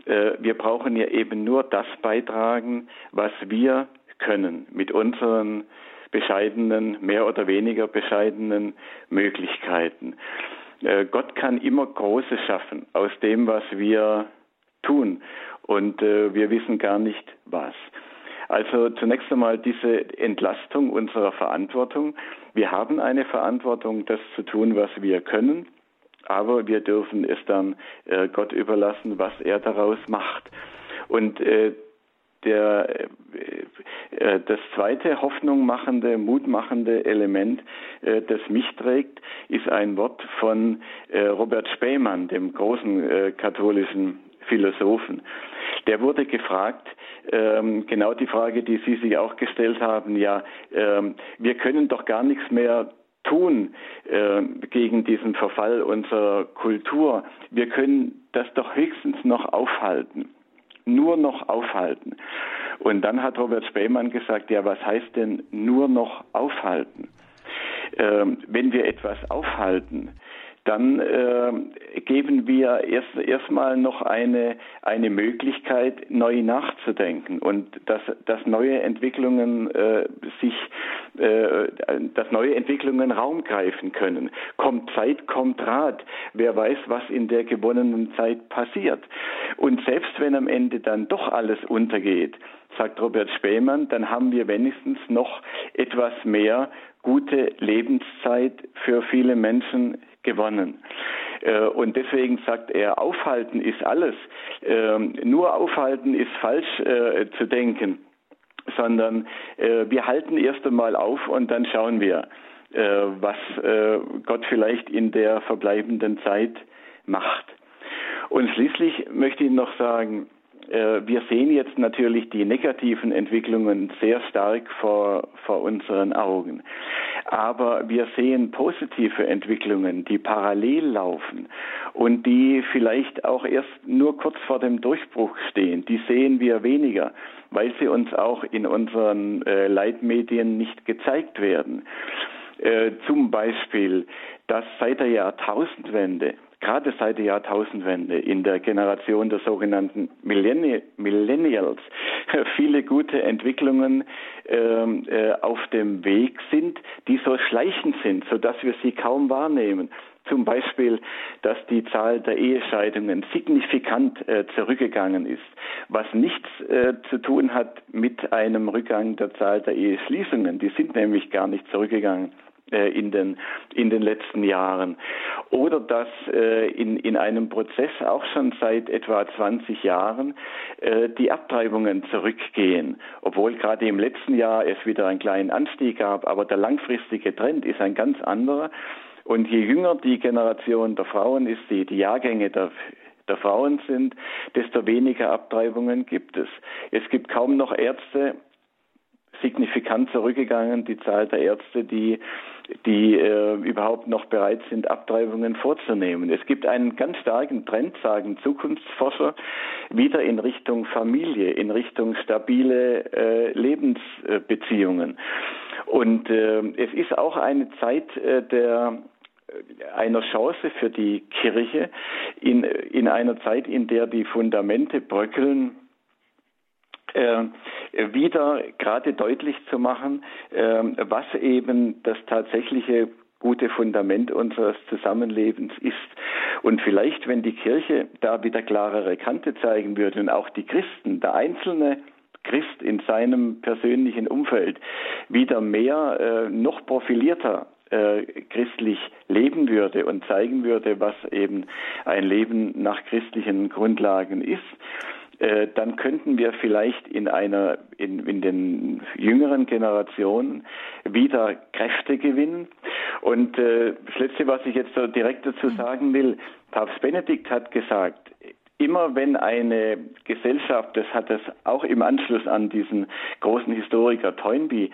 wir brauchen ja eben nur das beitragen, was wir können, mit unseren bescheidenen, mehr oder weniger bescheidenen Möglichkeiten. Gott kann immer Großes schaffen aus dem, was wir tun, und wir wissen gar nicht was. Also zunächst einmal diese Entlastung unserer Verantwortung. Wir haben eine Verantwortung, das zu tun, was wir können, aber wir dürfen es dann Gott überlassen, was er daraus macht. Und das zweite hoffnungmachende, mutmachende Element, das mich trägt, ist ein Wort von Robert Spaemann, dem großen katholischen Philosophen. Der wurde gefragt, genau die Frage, die Sie sich auch gestellt haben, wir können doch gar nichts mehr tun gegen diesen Verfall unserer Kultur. Wir können das doch höchstens noch aufhalten. Nur noch aufhalten. Und dann hat Robert Spaemann gesagt, ja, was heißt denn nur noch aufhalten? Wenn wir etwas aufhalten, dann geben wir erstmal noch eine Möglichkeit, neu nachzudenken und dass neue Entwicklungen Raum greifen können. Kommt Zeit, kommt Rat. Wer weiß, was in der gewonnenen Zeit passiert. Und selbst wenn am Ende dann doch alles untergeht, sagt Robert Spaemann, dann haben wir wenigstens noch etwas mehr gute Lebenszeit für viele Menschen gewonnen. Und deswegen sagt er, aufhalten ist alles. Nur aufhalten ist falsch zu denken, sondern wir halten erst einmal auf und dann schauen wir, was Gott vielleicht in der verbleibenden Zeit macht. Und schließlich möchte ich noch sagen, wir sehen jetzt natürlich die negativen Entwicklungen sehr stark vor unseren Augen. Aber wir sehen positive Entwicklungen, die parallel laufen und die vielleicht auch erst nur kurz vor dem Durchbruch stehen. Die sehen wir weniger, weil sie uns auch in unseren Leitmedien nicht gezeigt werden. Zum Beispiel, dass seit der Jahrtausendwende gerade seit der Jahrtausendwende in der Generation der sogenannten Millennials viele gute Entwicklungen auf dem Weg sind, die so schleichend sind, sodass wir sie kaum wahrnehmen. Zum Beispiel, dass die Zahl der Ehescheidungen signifikant zurückgegangen ist, was nichts zu tun hat mit einem Rückgang der Zahl der Eheschließungen. Die sind nämlich gar nicht zurückgegangen in den letzten Jahren. Oder dass in einem Prozess auch schon seit etwa 20 Jahren die Abtreibungen zurückgehen, obwohl gerade im letzten Jahr es wieder einen kleinen Anstieg gab, aber der langfristige Trend ist ein ganz anderer. Und je jünger die Generation der Frauen ist, die Jahrgänge der Frauen sind, desto weniger Abtreibungen gibt es. Es gibt kaum noch Ärzte, signifikant zurückgegangen, die Zahl der Ärzte, die überhaupt noch bereit sind, Abtreibungen vorzunehmen. Es gibt einen ganz starken Trend, sagen Zukunftsforscher, wieder in Richtung Familie, in Richtung stabile Lebensbeziehungen. Und es ist auch eine Zeit einer Chance für die Kirche, in einer Zeit, in der die Fundamente bröckeln, wieder gerade deutlich zu machen, was eben das tatsächliche gute Fundament unseres Zusammenlebens ist. Und vielleicht, wenn die Kirche da wieder klarere Kante zeigen würde und auch die Christen, der einzelne Christ in seinem persönlichen Umfeld, wieder mehr, noch profilierter christlich leben würde und zeigen würde, was eben ein Leben nach christlichen Grundlagen ist, dann könnten wir vielleicht in den jüngeren Generationen wieder Kräfte gewinnen. Und das Letzte, was ich jetzt so direkt dazu sagen will, Papst Benedikt hat gesagt, immer wenn eine Gesellschaft, das hat es auch im Anschluss an diesen großen Historiker Toynbee,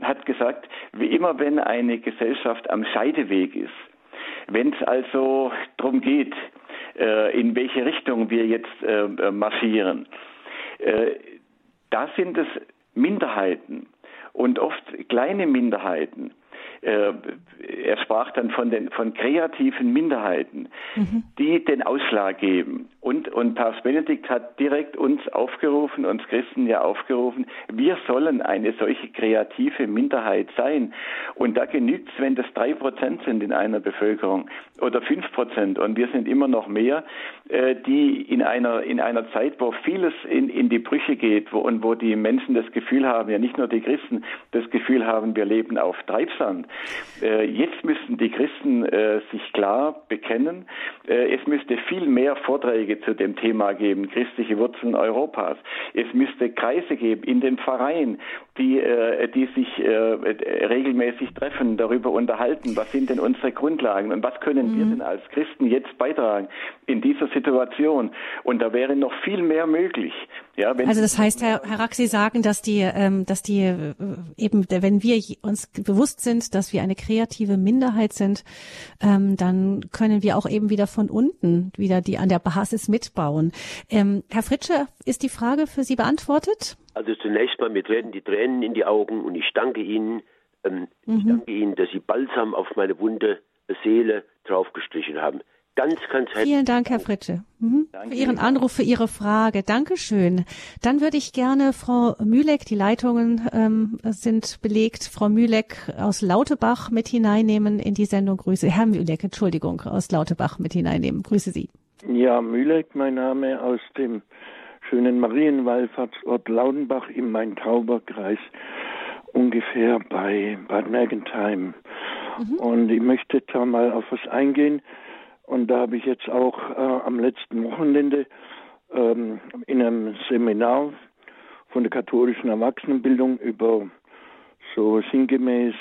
hat gesagt, wie immer wenn eine Gesellschaft am Scheideweg ist, wenn es also darum geht, in welche Richtung wir jetzt marschieren. Da sind es Minderheiten und oft kleine Minderheiten. Er sprach dann von kreativen Minderheiten, die den Ausschlag geben. Und Papst Benedikt hat direkt uns Christen ja aufgerufen, wir sollen eine solche kreative Minderheit sein. Und da genügt es, wenn das 3% sind in einer Bevölkerung oder 5%. Und wir sind immer noch mehr, die in einer Zeit, wo vieles in die Brüche geht und wo die Menschen das Gefühl haben, ja nicht nur die Christen, das Gefühl haben, wir leben auf Treibsand. Jetzt müssten die Christen sich klar bekennen. Es müsste viel mehr Vorträge zu dem Thema geben, christliche Wurzeln Europas. Es müsste Kreise geben in den Vereinen, die sich regelmäßig treffen, darüber unterhalten, was sind denn unsere Grundlagen und was können wir denn als Christen jetzt beitragen in dieser Situation. Und da wäre noch viel mehr möglich. Ja, wenn also das heißt, Herr Rack, Sie sagen, dass die eben, wenn wir uns bewusst sind, dass wir eine kreative Minderheit sind, dann können wir auch eben wieder von unten wieder die an der Basis mitbauen. Herr Fritsche, ist die Frage für Sie beantwortet? Also zunächst mal, mir treten die Tränen in die Augen und ich danke Ihnen, dass Sie Balsam auf meine wunde Seele draufgestrichen haben. Ganz herzlichen vielen Dank, Herr Fritsche, für Ihren Anruf, für Ihre Frage. Dankeschön. Dann würde ich gerne Frau Mühleck, die Leitungen sind belegt, Frau Mühleck aus Lautebach mit hineinnehmen in die Sendung. Grüße, Herr Mühleck, Entschuldigung, aus Lautebach mit hineinnehmen. Grüße Sie. Ja, Mühleck, mein Name, aus dem schönen Marienwallfahrtsort Laudenbach im Main-Tauber-Kreis, ungefähr bei Bad Mergentheim. Und ich möchte da mal auf was eingehen. Und da habe ich jetzt auch am letzten Wochenende in einem Seminar von der katholischen Erwachsenenbildung über so sinngemäß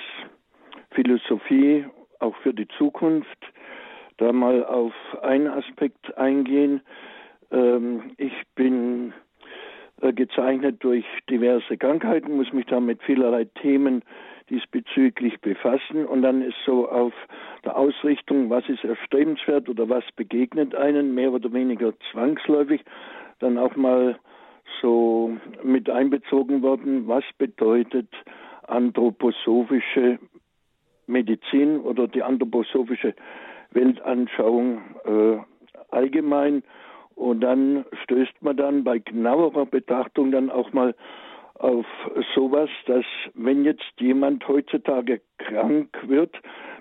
Philosophie, auch für die Zukunft, da mal auf einen Aspekt eingehen. Ich bin gezeichnet durch diverse Krankheiten, muss mich da mit vielerlei Themen diesbezüglich befassen und dann ist so auf der Ausrichtung, was ist erstrebenswert oder was begegnet einem, mehr oder weniger zwangsläufig, dann auch mal so mit einbezogen worden, was bedeutet anthroposophische Medizin oder die anthroposophische Weltanschauung allgemein. Und dann stößt man dann bei genauerer Betrachtung dann auch mal auf sowas, dass wenn jetzt jemand heutzutage krank wird,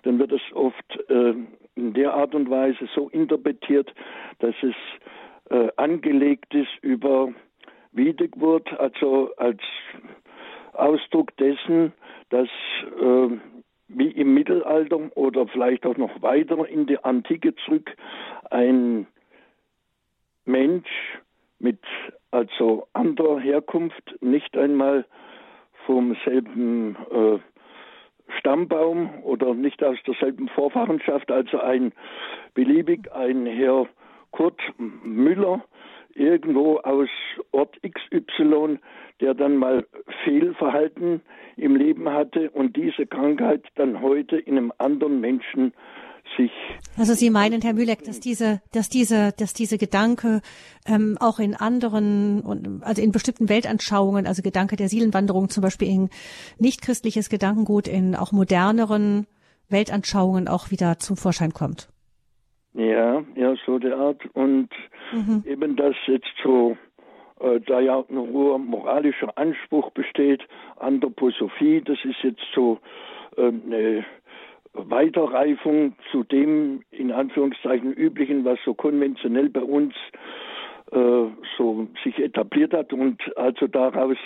dann wird es oft in der Art und Weise so interpretiert, dass es angelegt ist über Wiedergeburt, also als Ausdruck dessen, dass wie im Mittelalter oder vielleicht auch noch weiter in die Antike zurück ein Mensch mit also anderer Herkunft, nicht einmal vom selben Stammbaum oder nicht aus derselben Vorfahrenschaft, also ein Herr Kurt Müller irgendwo aus Ort XY, der dann mal Fehlverhalten im Leben hatte und diese Krankheit dann heute in einem anderen Menschen sich... Also Sie meinen, Herr Mühleck, dass diese Gedanke auch in anderen, also in bestimmten Weltanschauungen, also Gedanke der Seelenwanderung zum Beispiel in nichtchristliches Gedankengut, in auch moderneren Weltanschauungen auch wieder zum Vorschein kommt? Ja, so der Art. Und eben das jetzt so, da ja ein hoher moralischer Anspruch besteht, Anthroposophie, das ist jetzt so eine Weiterreifung zu dem in Anführungszeichen üblichen, was so konventionell bei uns so sich etabliert hat und also daraus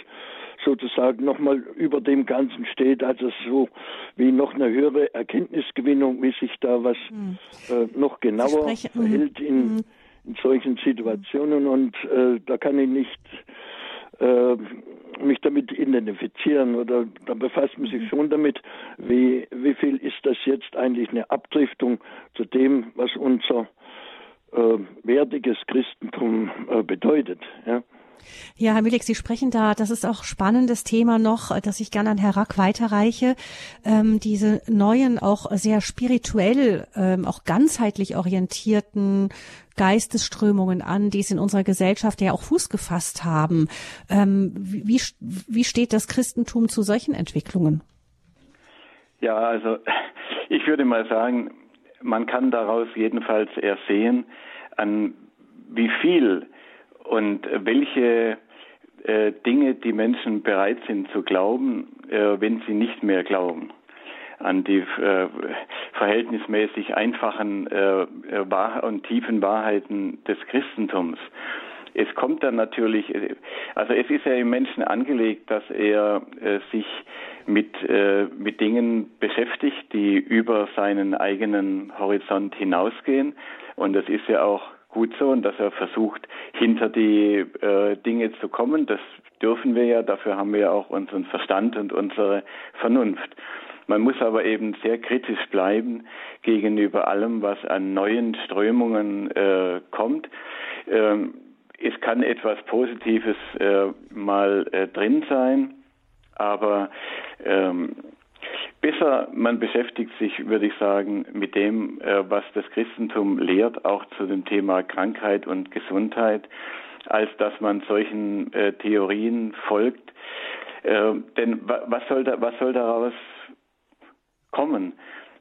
sozusagen nochmal über dem Ganzen steht, also so wie noch eine höhere Erkenntnisgewinnung, wie sich da was noch genauer verhält in solchen Situationen und da kann ich nicht mich damit identifizieren oder da befasst man sich schon damit, wie viel ist das jetzt eigentlich eine Abdriftung zu dem, was unser wertiges Christentum bedeutet, ja. Ja, Herr Mühleck, Sie sprechen da, das ist auch spannendes Thema noch, das ich gerne an Herrn Rack weiterreiche, diese neuen, auch sehr spirituell, auch ganzheitlich orientierten Geistesströmungen an, die es in unserer Gesellschaft ja auch Fuß gefasst haben. Wie steht das Christentum zu solchen Entwicklungen? Ja, also ich würde mal sagen, man kann daraus jedenfalls ersehen, an wie viel und welche Dinge die Menschen bereit sind zu glauben, wenn sie nicht mehr glauben an die verhältnismäßig einfachen und tiefen Wahrheiten des Christentums. Es kommt dann natürlich, also es ist ja im Menschen angelegt, dass er sich mit Dingen beschäftigt, die über seinen eigenen Horizont hinausgehen. Und das ist ja auch gut so, und dass er versucht, hinter die Dinge zu kommen. Das dürfen wir ja, dafür haben wir ja auch unseren Verstand und unsere Vernunft. Man muss aber eben sehr kritisch bleiben gegenüber allem, was an neuen Strömungen kommt. Es kann etwas Positives mal drin sein, aber besser, man beschäftigt sich, würde ich sagen, mit dem, was das Christentum lehrt, auch zu dem Thema Krankheit und Gesundheit, als dass man solchen Theorien folgt. Denn was soll daraus kommen?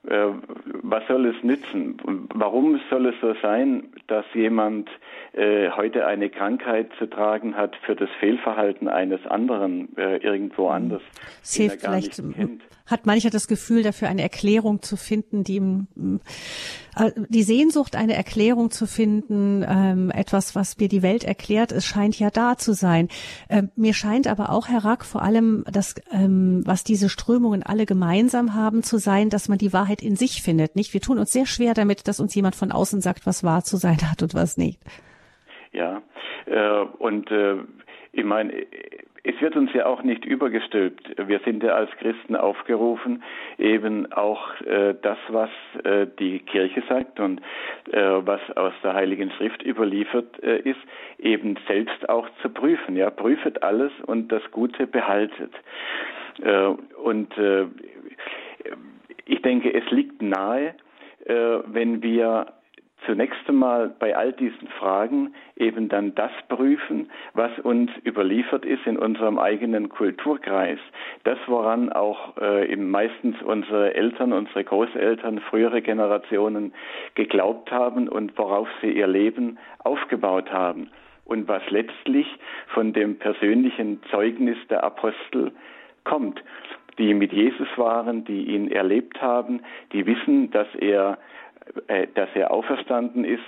Was soll es nützen? Warum soll es so sein, dass jemand heute eine Krankheit zu tragen hat für das Fehlverhalten eines anderen irgendwo anders? Es hilft vielleicht, hat mancher das Gefühl, dafür eine Erklärung zu finden, die ihm die Sehnsucht, eine Erklärung zu finden, etwas, was mir die Welt erklärt, es scheint ja da zu sein. Mir scheint aber auch, Herr Rack, vor allem das, was diese Strömungen alle gemeinsam haben, zu sein, dass man die Wahrheit in sich findet, nicht? Wir tun uns sehr schwer damit, dass uns jemand von außen sagt, was wahr zu sein hat und was nicht. Ja, ich meine, es wird uns ja auch nicht übergestülpt. Wir sind ja als Christen aufgerufen, eben auch das, was die Kirche sagt und was aus der Heiligen Schrift überliefert ist, eben selbst auch zu prüfen. Ja, prüfet alles und das Gute behaltet. Ich denke, es liegt nahe, wenn wir zunächst einmal bei all diesen Fragen eben dann das prüfen, was uns überliefert ist in unserem eigenen Kulturkreis. Das, woran auch meistens unsere Eltern, unsere Großeltern, frühere Generationen geglaubt haben und worauf sie ihr Leben aufgebaut haben. Und was letztlich von dem persönlichen Zeugnis der Apostel kommt, die mit Jesus waren, die ihn erlebt haben, die wissen, dass er auferstanden ist,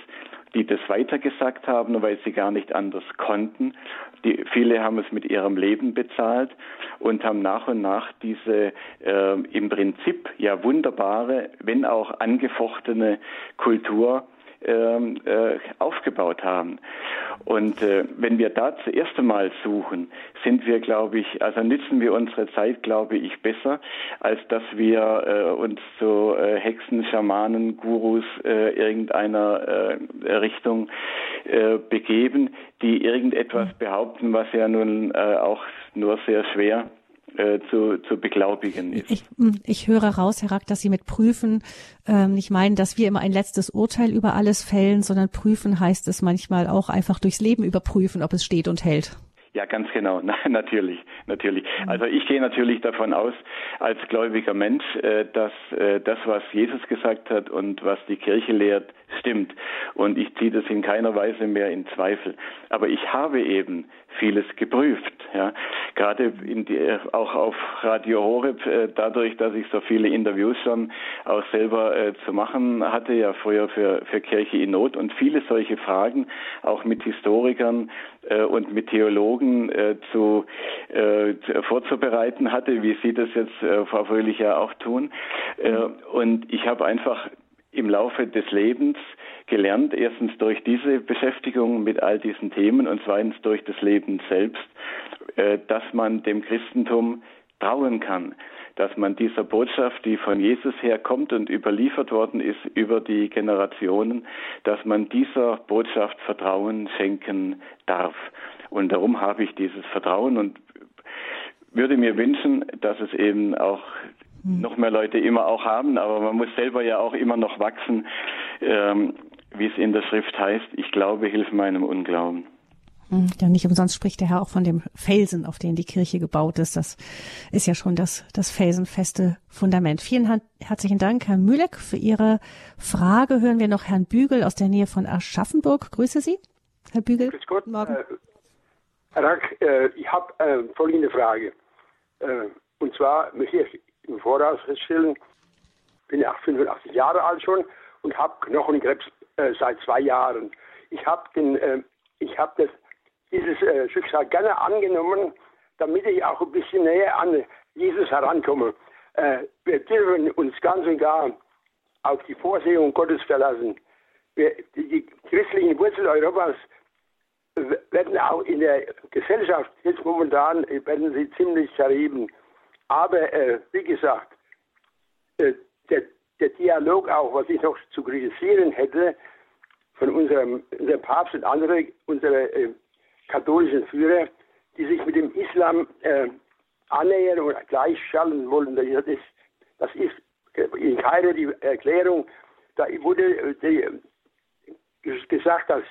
die das weitergesagt haben, weil sie gar nicht anders konnten. Viele haben es mit ihrem Leben bezahlt und haben nach und nach diese im Prinzip ja wunderbare, wenn auch angefochtene Kultur aufgebaut haben. Und wenn wir da zuerst einmal suchen, nützen wir unsere Zeit, glaube ich, besser, als dass wir uns zu Hexen, Schamanen, Gurus irgendeiner Richtung begeben, die irgendetwas behaupten, was ja nun auch nur sehr schwer zu beglaubigen ist. Ich höre raus, Herr Rack, dass Sie mit prüfen nicht meinen, dass wir immer ein letztes Urteil über alles fällen, sondern prüfen heißt es manchmal auch einfach durchs Leben überprüfen, ob es steht und hält. Ja, ganz genau. Nein, natürlich. Also ich gehe natürlich davon aus, als gläubiger Mensch, dass das, was Jesus gesagt hat und was die Kirche lehrt, stimmt. Und ich ziehe das in keiner Weise mehr in Zweifel. Aber ich habe eben vieles geprüft. Ja. Gerade auch auf Radio Horeb, dadurch, dass ich so viele Interviews schon auch selber zu machen hatte, ja früher für Kirche in Not und viele solche Fragen auch mit Historikern und mit Theologen vorzubereiten hatte, wie Sie das jetzt, Frau Fröhlich, ja auch tun. Und ich habe einfach im Laufe des Lebens gelernt, erstens durch diese Beschäftigung mit all diesen Themen und zweitens durch das Leben selbst, dass man dem Christentum trauen kann, dass man dieser Botschaft, die von Jesus herkommt und überliefert worden ist über die Generationen, dass man dieser Botschaft Vertrauen schenken darf. Und darum habe ich dieses Vertrauen und würde mir wünschen, dass es eben auch noch mehr Leute immer auch haben, aber man muss selber ja auch immer noch wachsen, wie es in der Schrift heißt, ich glaube, hilf meinem Unglauben. Ja, nicht umsonst spricht der Herr auch von dem Felsen, auf den die Kirche gebaut ist. Das ist ja schon das felsenfeste Fundament. Vielen herzlichen Dank, Herr Mühleck, für Ihre Frage. Hören wir noch Herrn Bügel aus der Nähe von Aschaffenburg. Grüße Sie, Herr Bügel. Grüß Gott. Guten Morgen. Herr Rack, ich habe folgende Frage. Und zwar möchte ich im Voraus feststellen, bin ich 85 Jahre alt schon und habe Knochenkrebs seit 2 Jahren. Ich habe dieses Schicksal gerne angenommen, damit ich auch ein bisschen näher an Jesus herankomme. Wir dürfen uns ganz und gar auf die Vorsehung Gottes verlassen. Die christlichen Wurzeln Europas werden auch in der Gesellschaft, jetzt momentan, werden sie ziemlich zerrieben. Aber wie gesagt, der Dialog auch, was ich noch zu kritisieren hätte, von unserem Papst und andere, unsere katholischen Führer, die sich mit dem Islam annähern oder gleichschallen wollen. Das ist in Kairo die Erklärung, da wurde gesagt, dass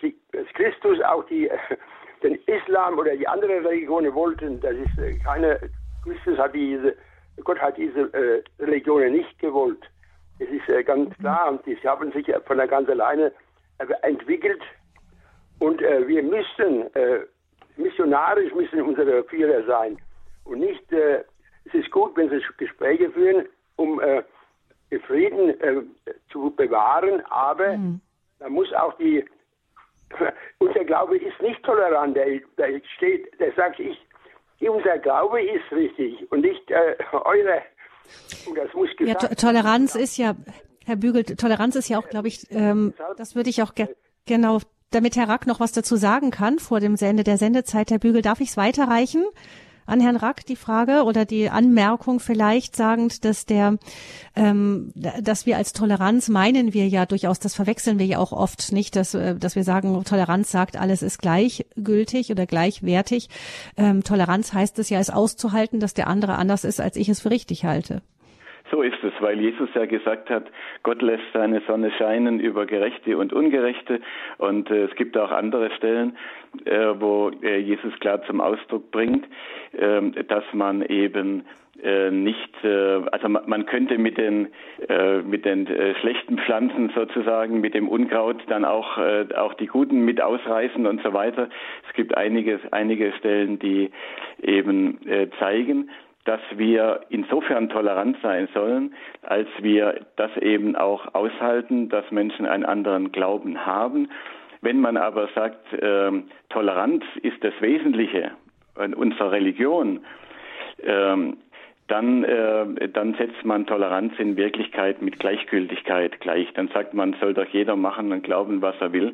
Christus auch den Islam oder die anderen Religionen wollten. Das ist Gott hat diese Religionen nicht gewollt. Das ist ganz klar und die haben sich von der ganzen Leine entwickelt und wir müssen missionarisch müssen unsere Führer sein und nicht, es ist gut, wenn sie Gespräche führen, um Frieden zu bewahren, aber man muss auch unser Glaube ist nicht tolerant, der sagt, unser Glaube ist richtig und nicht eure, und das muss gesagt werden. Toleranz ist ja, Herr Bügel, Toleranz ist ja auch, glaube ich, das würde ich auch genau, damit Herr Rack noch was dazu sagen kann vor dem Ende der Sendezeit. Herr Bügel, darf ich es weiterreichen an Herrn Rack, die Frage oder die Anmerkung vielleicht, sagend, dass dass wir als Toleranz meinen wir ja durchaus, das verwechseln wir ja auch oft, nicht, dass wir sagen, Toleranz sagt, alles ist gleichgültig oder gleichwertig. Toleranz heißt es ja, es auszuhalten, dass der andere anders ist, als ich es für richtig halte. So ist es, weil Jesus ja gesagt hat, Gott lässt seine Sonne scheinen über Gerechte und Ungerechte. Und es gibt auch andere Stellen, wo Jesus klar zum Ausdruck bringt, dass man eben nicht, also man könnte mit den schlechten Pflanzen sozusagen, mit dem Unkraut dann auch die guten mit ausreißen und so weiter. Es gibt einige Stellen, die eben zeigen, dass wir insofern tolerant sein sollen, als wir das eben auch aushalten, dass Menschen einen anderen Glauben haben. Wenn man aber sagt, Toleranz ist das Wesentliche in unserer Religion, dann setzt man Toleranz in Wirklichkeit mit Gleichgültigkeit gleich. Dann sagt man, soll doch jeder machen und glauben, was er will.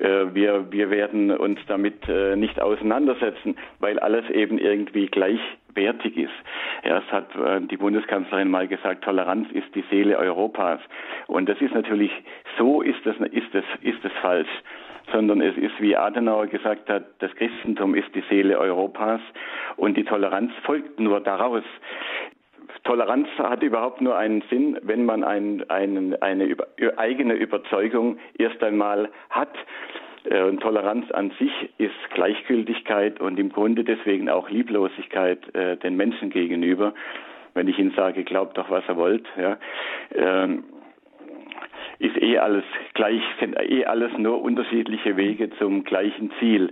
Wir werden uns damit nicht auseinandersetzen, weil alles eben irgendwie gleichwertig ist. Ja, es hat die Bundeskanzlerin mal gesagt, Toleranz ist die Seele Europas. Und das ist natürlich, so ist das falsch. Sondern es ist, wie Adenauer gesagt hat, das Christentum ist die Seele Europas und die Toleranz folgt nur daraus. Toleranz hat überhaupt nur einen Sinn, wenn man eine eigene Überzeugung erst einmal hat. Toleranz an sich ist Gleichgültigkeit und im Grunde deswegen auch Lieblosigkeit den Menschen gegenüber. Wenn ich ihnen sage, glaubt doch, was ihr wollt, ja. Ist alles gleich, sind alles nur unterschiedliche Wege zum gleichen Ziel.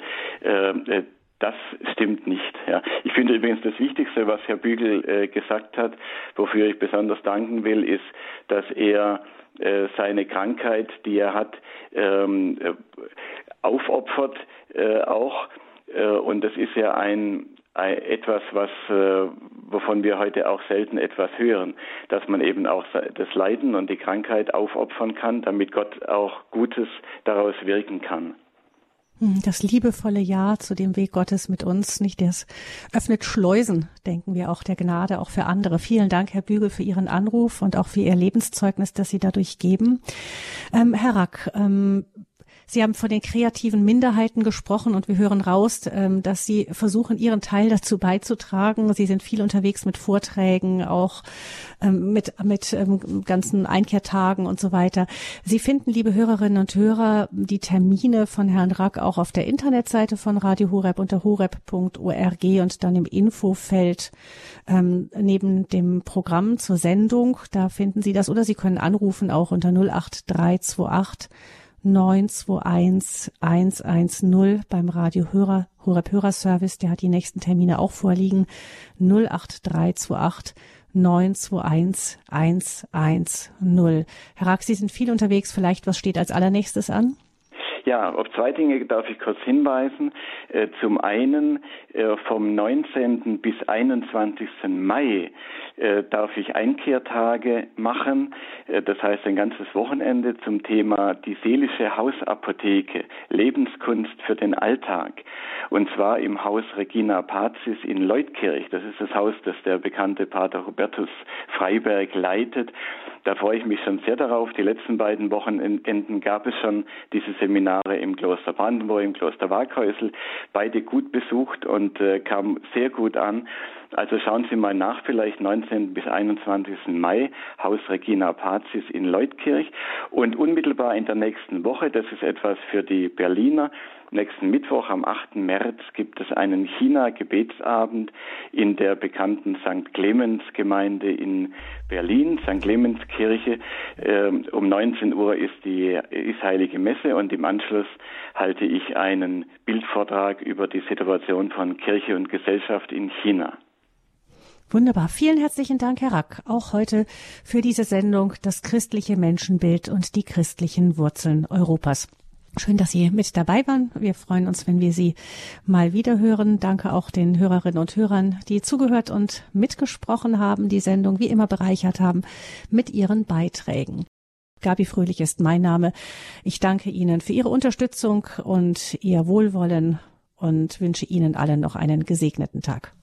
Das stimmt nicht. Ja. Ich finde übrigens das Wichtigste, was Herr Bügel gesagt hat, wofür ich besonders danken will, ist, dass er seine Krankheit, die er hat, aufopfert auch. Und das ist ja etwas, wovon wir heute auch selten etwas hören, dass man eben auch das Leiden und die Krankheit aufopfern kann, damit Gott auch Gutes daraus wirken kann. Das liebevolle Ja zu dem Weg Gottes mit uns, nicht? Das öffnet Schleusen, denken wir auch, der Gnade auch für andere. Vielen Dank, Herr Bügel, für Ihren Anruf und auch für Ihr Lebenszeugnis, das Sie dadurch geben. Herr Rack, Sie haben von den kreativen Minderheiten gesprochen und wir hören raus, dass Sie versuchen, Ihren Teil dazu beizutragen. Sie sind viel unterwegs mit Vorträgen, auch mit ganzen Einkehrtagen und so weiter. Sie finden, liebe Hörerinnen und Hörer, die Termine von Herrn Rack auch auf der Internetseite von Radio Horeb unter horeb.org und dann im Infofeld neben dem Programm zur Sendung. Da finden Sie das oder Sie können anrufen auch unter 08328 921 110 beim Radio Horeb Hörerservice, der hat die nächsten Termine auch vorliegen, 08328 921 110. Herr Rack, Sie sind viel unterwegs, vielleicht was steht als allernächstes an? Ja, auf zwei Dinge darf ich kurz hinweisen. Zum einen vom 19. bis 21. Mai darf ich Einkehrtage machen, das heißt ein ganzes Wochenende zum Thema die seelische Hausapotheke, Lebenskunst für den Alltag. Und zwar im Haus Regina Pazis in Leutkirch. Das ist das Haus, das der bekannte Pater Hubertus Freiberg leitet. Da freue ich mich schon sehr darauf. Die letzten beiden Wochenenden gab es schon diese Seminare im Kloster Brandenburg, im Kloster Waghäusel. Beide gut besucht und kamen sehr gut an. Also schauen Sie mal nach, vielleicht 19. bis 21. Mai, Haus Regina Pazis in Leutkirch. Und unmittelbar in der nächsten Woche, das ist etwas für die Berliner, nächsten Mittwoch am 8. März gibt es einen China-Gebetsabend in der bekannten St. Clemens-Gemeinde in Berlin, St. Clemens-Kirche. Um 19 Uhr ist heilige Messe und im Anschluss halte ich einen Bildvortrag über die Situation von Kirche und Gesellschaft in China. Wunderbar. Vielen herzlichen Dank, Herr Rack, auch heute für diese Sendung Das christliche Menschenbild und die christlichen Wurzeln Europas. Schön, dass Sie mit dabei waren. Wir freuen uns, wenn wir Sie mal wieder hören. Danke auch den Hörerinnen und Hörern, die zugehört und mitgesprochen haben, die Sendung wie immer bereichert haben mit ihren Beiträgen. Gabi Fröhlich ist mein Name. Ich danke Ihnen für Ihre Unterstützung und Ihr Wohlwollen und wünsche Ihnen allen noch einen gesegneten Tag.